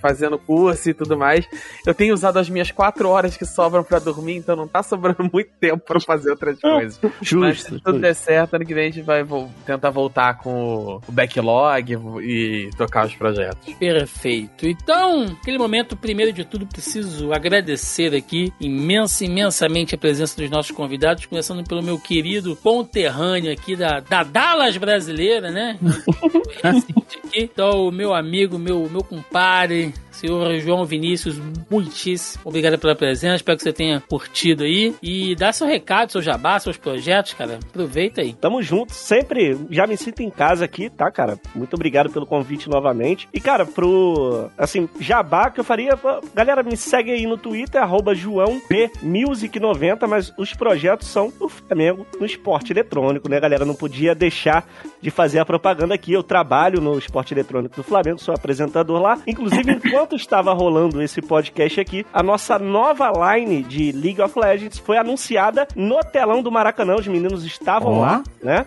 fazendo curso e tudo mais, eu tenho usado as minhas 4 horas que sobram para dormir, então não tá sobrando muito tempo pra fazer outras coisas. Justo. Mas se tudo der certo, ano que vem a gente vai tentar voltar com o backlog e tocar os projetos. Perfeito. Então, naquele momento, primeiro de tudo, preciso agradecer aqui imensamente a presença dos nossos convidados, começando pelo meu querido conterrâneo aqui da Dallas brasileira, né? Então, o meu amigo, meu compadre, senhor João Vinícius, muitíssimo obrigado pela presença, espero que você tenha curtido aí. E dá seu recado, seu jabá, seus projetos, cara. Aproveita aí. Tamo junto, sempre já me sinto em casa aqui, tá, cara? Muito obrigado pelo convite novamente. E, cara, pro, assim, jabá que eu faria... Galera, me segue aí no Twitter, @JoãoPMusic90, mas os projetos são do Flamengo, no esporte eletrônico, né, galera? Não podia deixar de fazer a propaganda aqui. Eu trabalho no esporte eletrônico do Flamengo, sou apresentador lá. Inclusive, enquanto estava rolando esse podcast aqui, a nossa nova line de League of Legends foi anunciada no telão do Maracanã. Os meninos estavam lá, né?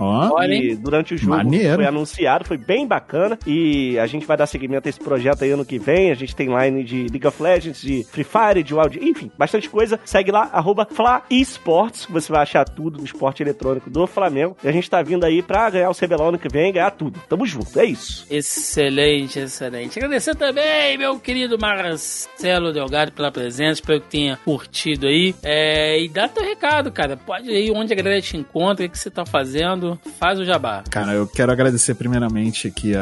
E durante o jogo foi anunciado, foi bem bacana. E a gente vai dar seguimento a esse projeto aí ano que vem. A gente tem line de League of Legends, de Free Fire, de Wild, enfim, bastante coisa. Segue lá, @FlaEsports, que você vai achar tudo do esporte eletrônico do Flamengo. E a gente tá vindo aí pra ganhar o CBLOL ano que vem, ganhar tudo. Tamo junto, é isso. Excelente, excelente. Agradecer também, meu querido Marcelo Delgado, pela presença. Espero que tenha curtido aí. E dá teu recado, cara. Pode ir onde a galera te encontra, o que você tá fazendo. Faz o jabá. Cara, eu quero agradecer primeiramente aqui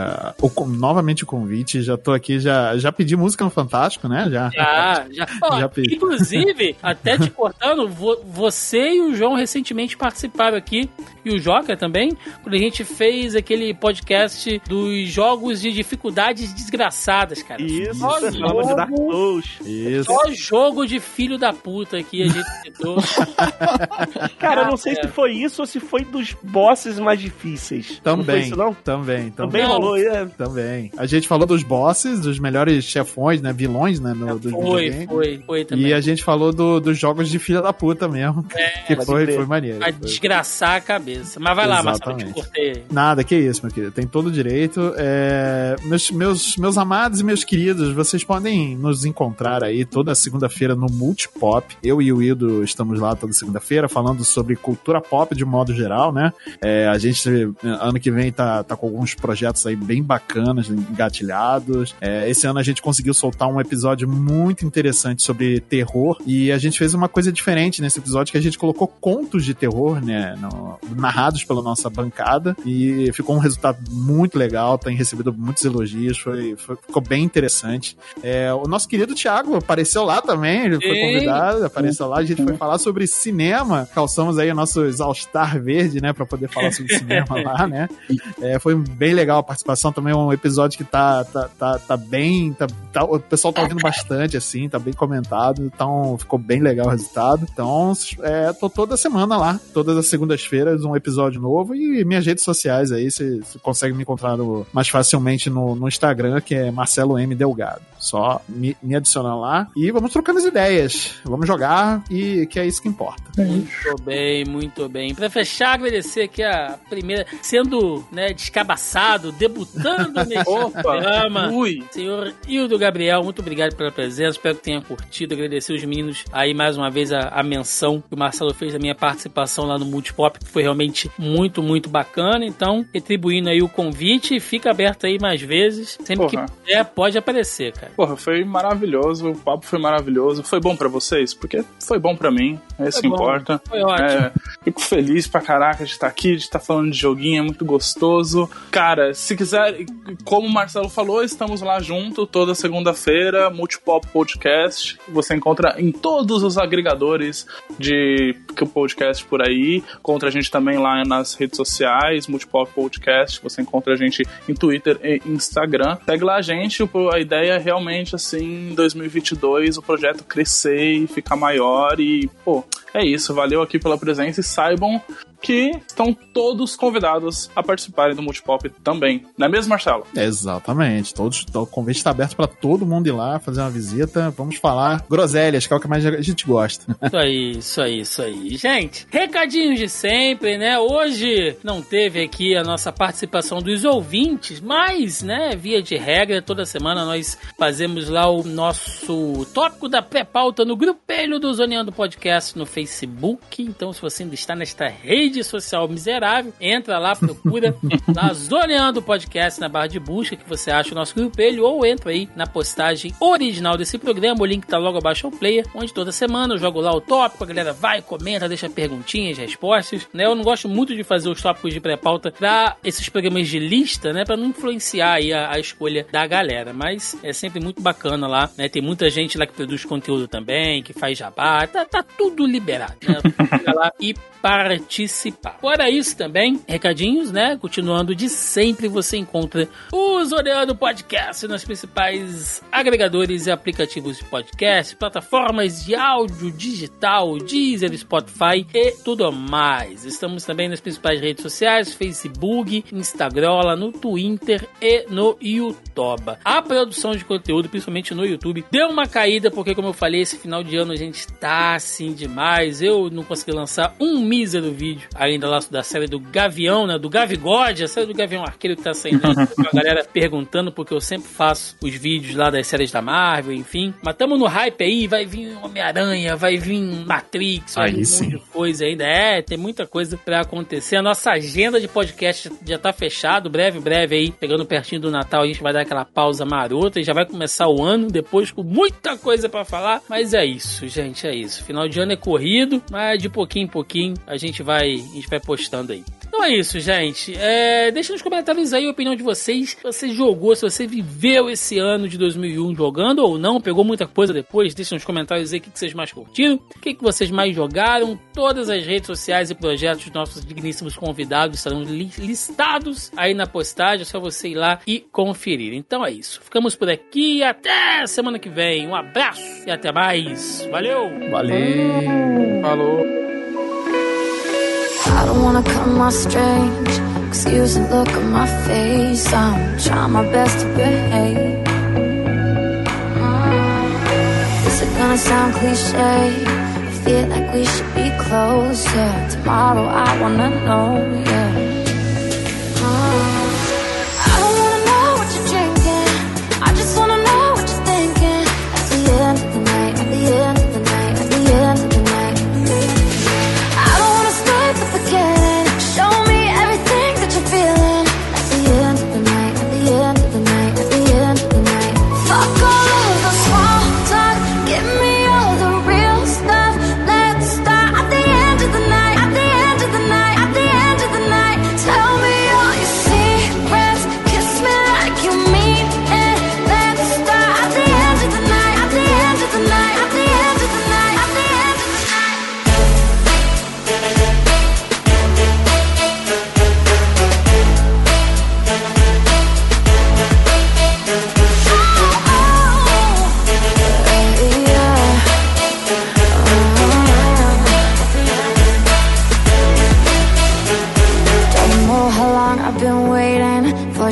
novamente o convite. Já tô aqui, já pedi música no Fantástico, né? Já. Ó, já pedi. Inclusive, até te cortando, você e o João recentemente participaram aqui, e o Joca também, quando a gente fez aquele podcast dos jogos de dificuldades desgraçadas, cara. Isso, só jogo de filho da puta que a gente citou. Cara, eu não sei se foi isso ou se foi dos bosses mais difíceis. Também rolou. Também. A gente falou dos bosses, dos melhores chefões, né, vilões, né, dos videogames. Foi também. E a gente falou dos jogos de filha da puta mesmo, que foi maneiro. Vai desgraçar a cabeça. Mas vai lá, Marcelo, te cortei. Nada, que isso, meu querido. Tem todo o direito. Meus amados e meus queridos, vocês podem nos encontrar aí toda segunda-feira no Multipop. Eu e o Ido estamos lá toda segunda-feira falando sobre cultura pop de um modo geral, né? A gente, ano que vem, tá com alguns projetos aí bem bacanas, engatilhados. Esse ano a gente conseguiu soltar um episódio muito interessante sobre terror, e a gente fez uma coisa diferente nesse episódio, que a gente colocou contos de terror, né, narrados pela nossa bancada, e ficou um resultado muito legal, tem recebido muitos elogios, ficou bem interessante. O nosso querido Thiago apareceu lá também, ele foi convidado, apareceu lá, a gente foi falar sobre cinema, calçamos aí o nosso All-Star verde, né, pra poder falar sobre cinema lá, né. Foi bem legal a participação, também um episódio que tá bem, o pessoal tá ouvindo bastante, assim, tá bem comentado, então ficou bem legal o resultado. Então, tô toda semana lá, todas as segundas-feiras, um episódio novo, e minhas redes sociais aí, você consegue me encontrar mais facilmente no Instagram, que é Marcelo M. Delgado. Só me adicionar lá, e vamos trocando as ideias, vamos jogar, e que é isso que importa. Muito bem, muito bem. Pra fechar, agradecer aqui a primeira, sendo, né, descabaçado, debutando nesse programa, senhor Hildo Gabriel, muito obrigado pela presença, espero que tenha curtido, agradecer os meninos aí mais uma vez a menção que o Marcelo fez da minha participação lá no Multipop, que foi realmente muito, muito bacana, então retribuindo aí o convite, fica aberto aí mais vezes, sempre que puder, pode aparecer, cara. Porra, foi maravilhoso, o papo foi maravilhoso, foi bom pra vocês? Porque foi bom pra mim, é isso que importa. Foi ótimo. Fico feliz pra caraca de estar aqui, de estar falando de joguinho, é muito gostoso. Cara, se quiser, como o Marcelo falou, estamos lá junto toda segunda-feira, Multipop Podcast, você encontra em todos os agregadores de podcast por aí, encontra a gente também lá nas redes sociais, Multipop Podcast, você encontra a gente em Twitter e Instagram, segue lá a gente, a ideia é realmente, assim, em 2022 o projeto crescer e ficar maior, e, pô, é isso, valeu aqui pela presença, e saibam que estão todos convidados a participarem do Multipop também. Não é mesmo, Marcelo? Exatamente. O convite está aberto para todo mundo ir lá, fazer uma visita, vamos falar groselhas, que é o que mais a gente gosta. Isso aí. Gente, recadinhos de sempre, né? Hoje não teve aqui a nossa participação dos ouvintes, mas, né, via de regra, toda semana nós fazemos lá o nosso tópico da pré-pauta no grupelho do Zoneando Podcast no Facebook. Então, se você ainda está nesta rede social miserável, entra lá, procura lá Zoneando Podcast na barra de busca que você acha o nosso grupelho, ou entra aí na postagem original desse programa, o link tá logo abaixo ao player, onde toda semana eu jogo lá o tópico, a galera vai, comenta, deixa perguntinhas, respostas, né? Eu não gosto muito de fazer os tópicos de pré-pauta pra esses programas de lista, né? Pra não influenciar aí a escolha da galera, mas é sempre muito bacana lá, né? Tem muita gente lá que produz conteúdo também, que faz jabá, tá tudo liberado, né? Fica lá e participar. Fora isso também, recadinhos, né? Continuando de sempre, você encontra o Zoneando Podcast nos principais agregadores e aplicativos de podcast, plataformas de áudio digital, Deezer, Spotify e tudo mais. Estamos também nas principais redes sociais, Facebook, Instagram, no Twitter e no YouTube. A produção de conteúdo, principalmente no YouTube, deu uma caída, porque, como eu falei, esse final de ano a gente tá assim demais. Eu não consegui lançar um mísero vídeo ainda lá da série do Gavião, né? Do Gavigode, a série do Gavião Arqueiro que tá saindo aí. A galera perguntando, porque eu sempre faço os vídeos lá das séries da Marvel, enfim. Mas tamo no hype aí, vai vir Homem-Aranha, vai vir Matrix, vai vir um monte de coisa ainda. É, tem muita coisa pra acontecer. A nossa agenda de podcast já tá fechado, breve aí, pegando pertinho do Natal, a gente vai dar aquela pausa marota e já vai começar o ano depois com muita coisa pra falar. Mas é isso, gente, é isso. Final de ano é corrido, mas de pouquinho em pouquinho a gente vai postando aí. Então é isso, gente. Deixa nos comentários aí a opinião de vocês. Se você jogou, se você viveu esse ano de 2001 jogando ou não, pegou muita coisa depois, deixa nos comentários aí o que vocês mais curtiram, o que vocês mais jogaram. Todas as redes sociais e projetos dos nossos digníssimos convidados estarão listados aí na postagem, é só você ir lá e conferir. Então é isso. Ficamos por aqui, até semana que vem. Um abraço e até mais. Valeu! Falou! I don't wanna come off strange. Excuse the look on my face. I'm trying my best to behave. Is it gonna sound cliche? I feel like we should be close. Yeah, tomorrow I wanna know. Yeah.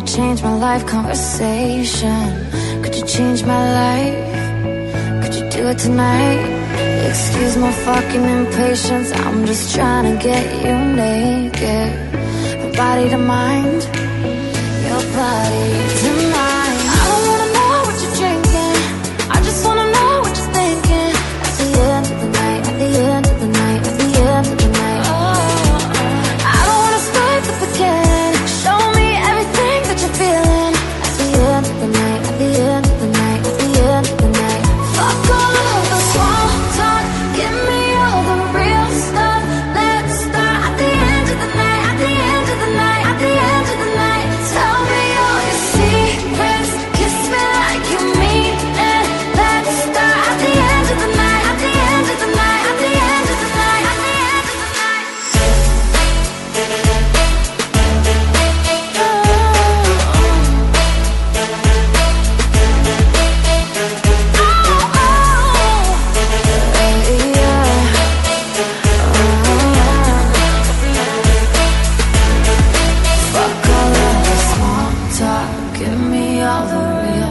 Change my life conversation. Could you change my life? Could you do it tonight? Excuse my fucking impatience. I'm just trying to get you naked, from body to mind, your body to mine. I don't wanna know what you're drinking. I just wanna know what you're thinking. At the end of the night, at the end of the night, at the end of the night. Oh, I don't wanna stay at the beginning.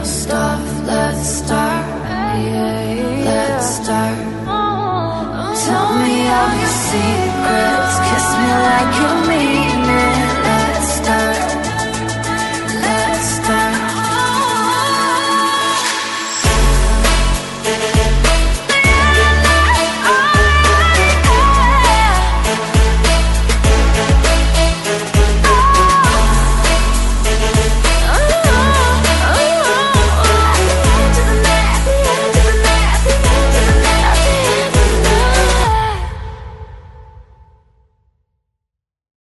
Let's start. Tell me how you see.